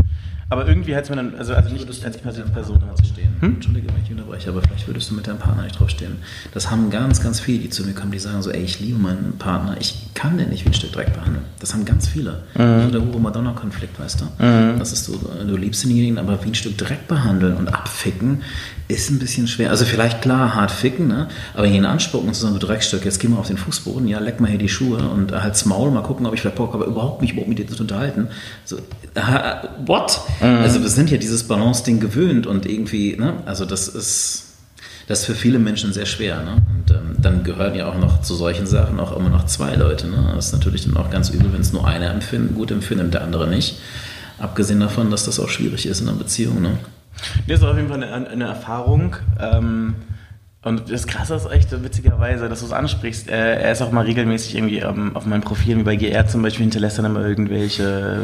aber irgendwie hat es mir dann, also nicht als Person stehen. Entschuldige, wenn ich unterbreche, aber vielleicht würdest du mit deinem Partner nicht drauf stehen. Das haben ganz, ganz viele, die zu mir kommen, die sagen so, ey, ich liebe meinen Partner, ich kann den nicht wie ein Stück Dreck behandeln. Das haben ganz viele. Mhm. So der Hugo-Madonna-Konflikt, weißt du? Mhm. Das ist so, du liebst denjenigen, aber wie ein Stück Dreck behandeln und abficken ist ein bisschen schwer. Also vielleicht, klar, hart ficken, ne? Aber ihn anspucken und zu sagen, du Dreckstück, jetzt geh mal auf den Fußboden, ja, leck mal hier die Schuhe und halt's Maul, mal gucken, ob ich vielleicht Bock habe, überhaupt nicht mit dir zu unterhalten. So, what? Also wir sind ja dieses Balance-Ding gewöhnt und irgendwie, ne? Also das ist für viele Menschen sehr schwer, ne? Und dann gehören ja auch noch zu solchen Sachen auch immer noch zwei Leute, ne? Das ist natürlich dann auch ganz übel, wenn es nur einer gut empfindet und der andere nicht. Abgesehen davon, dass das auch schwierig ist in einer Beziehung, ne? Das war auf jeden Fall eine Erfahrung. Und das Krasse ist echt, witzigerweise, dass du es ansprichst, er ist auch mal regelmäßig irgendwie auf meinem Profil, wie bei GR zum Beispiel, hinterlässt er dann immer irgendwelche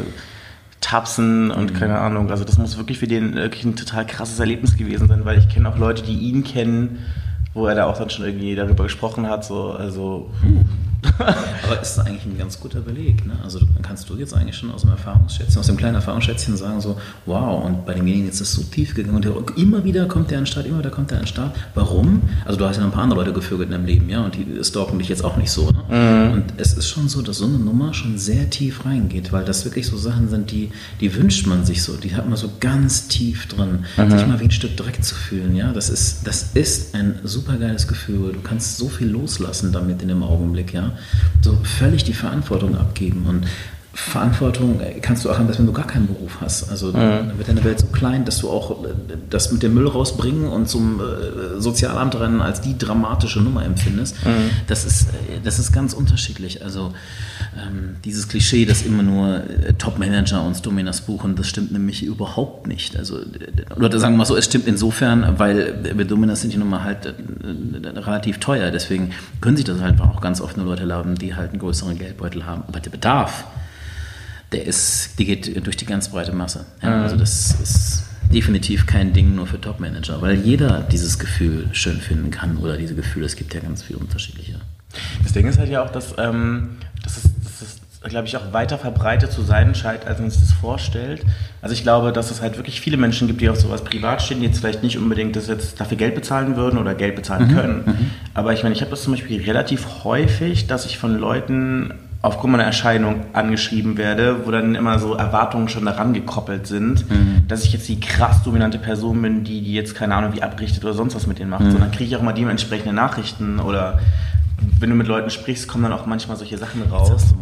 Tapsen und keine Ahnung. Also das muss wirklich für den wirklich ein total krasses Erlebnis gewesen sein, weil ich kenne auch Leute, die ihn kennen, wo er da auch dann schon irgendwie darüber gesprochen hat. So, also aber ist eigentlich ein ganz guter Beleg, ne? Also dann kannst du jetzt eigentlich schon aus dem kleinen Erfahrungsschätzchen sagen so, wow, und bei demjenigen ist das so tief gegangen und immer wieder kommt der an den Start. Warum? Also du hast ja noch ein paar andere Leute gevögelt in deinem Leben, ja, und die stalken dich jetzt auch nicht so, ne? Mhm. Und es ist schon so, dass so eine Nummer schon sehr tief reingeht, weil das wirklich so Sachen sind, die wünscht man sich so, die hat man so ganz tief drin, sich mal wie ein Stück Dreck zu fühlen, ja, das ist ein super geiles Gefühl, du kannst so viel loslassen damit in dem Augenblick, ja, so völlig die Verantwortung abgeben und Verantwortung kannst du auch haben, dass wenn du gar keinen Beruf hast, also dann wird deine Welt so klein, dass du auch das mit dem Müll rausbringen und zum Sozialamt rennen als die dramatische Nummer empfindest, das ist ganz unterschiedlich, also dieses Klischee, dass immer nur Top-Manager uns Dominas buchen, das stimmt nämlich überhaupt nicht, also oder sagen wir mal so, es stimmt insofern, weil Dominas sind ja nun mal halt relativ teuer, deswegen können sich das halt auch ganz oft nur Leute laden, die halt einen größeren Geldbeutel haben, aber der Bedarf, die geht durch die ganz breite Masse. Ja, also das ist definitiv kein Ding nur für Top-Manager, weil jeder dieses Gefühl schön finden kann oder diese Gefühle, es gibt ja ganz viele unterschiedliche. Das Ding ist halt ja auch, dass es glaube ich, auch weiter verbreitet zu sein scheint, als man sich das vorstellt. Also ich glaube, dass es halt wirklich viele Menschen gibt, die auf sowas privat stehen, die jetzt vielleicht nicht unbedingt das jetzt dafür Geld bezahlen würden oder Geld bezahlen können. Mhm. Aber ich meine, ich habe das zum Beispiel relativ häufig, dass ich von Leuten aufgrund meiner Erscheinung angeschrieben werde, wo dann immer so Erwartungen schon daran gekoppelt sind, dass ich jetzt die krass dominante Person bin, die jetzt keine Ahnung wie abrichtet oder sonst was mit denen macht, sondern kriege ich auch immer dementsprechende Nachrichten oder wenn du mit Leuten sprichst, kommen dann auch manchmal solche Sachen raus. Jetzt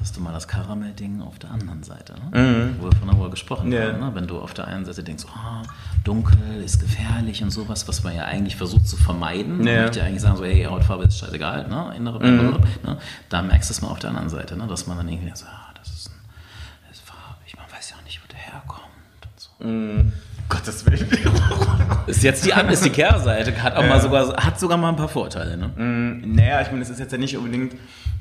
hast du mal das Karamell-Ding auf der anderen Seite, ne? Wo wir von der Uhr gesprochen haben. Ne? Wenn du auf der einen Seite denkst, oh, dunkel ist gefährlich und sowas, was man ja eigentlich versucht zu vermeiden. Man möchte ja eigentlich sagen, so, hey, Hautfarbe ist scheißegal, ne? Innere Farbe, ne? Da merkst du es mal auf der anderen Seite, ne? Dass man dann irgendwie so, das ist farbig, man weiß ja auch nicht, wo der herkommt und so. Gottes Willen. ist die Kehrseite, hat sogar mal ein paar Vorteile, ne? Naja, ich meine, es ist jetzt ja nicht unbedingt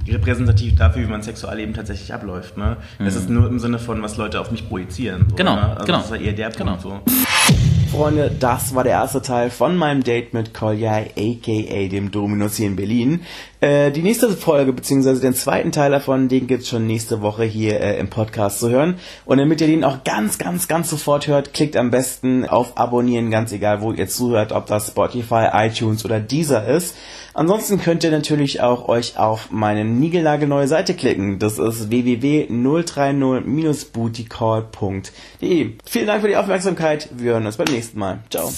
repräsentativ dafür, wie mein Sexualleben tatsächlich abläuft, ne? Es ist nur im Sinne von, was Leute auf mich projizieren. So, genau, ne? Also genau. Das ist ja eher der Punkt, genau. So. Freunde, das war der erste Teil von meinem Date mit Kolja, a.k.a. dem Dominus hier in Berlin. Die nächste Folge, beziehungsweise den zweiten Teil davon, den gibt's schon nächste Woche hier im Podcast zu hören. Und damit ihr den auch ganz, ganz, ganz sofort hört, klickt am besten auf Abonnieren, ganz egal, wo ihr zuhört, ob das Spotify, iTunes oder Deezer ist. Ansonsten könnt ihr natürlich auch euch auf meine niegelnagelneue Seite klicken. Das ist www.030-bootycall.de. Vielen Dank für die Aufmerksamkeit. Wir hören uns beim nächsten Mal. Ciao.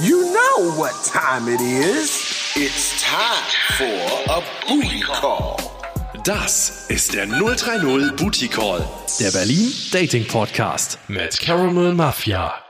You know what time it is. It's time for a Booty Call. Das ist der 030 Booty Call, der Berlin Dating Podcast mit Caramel Mafia.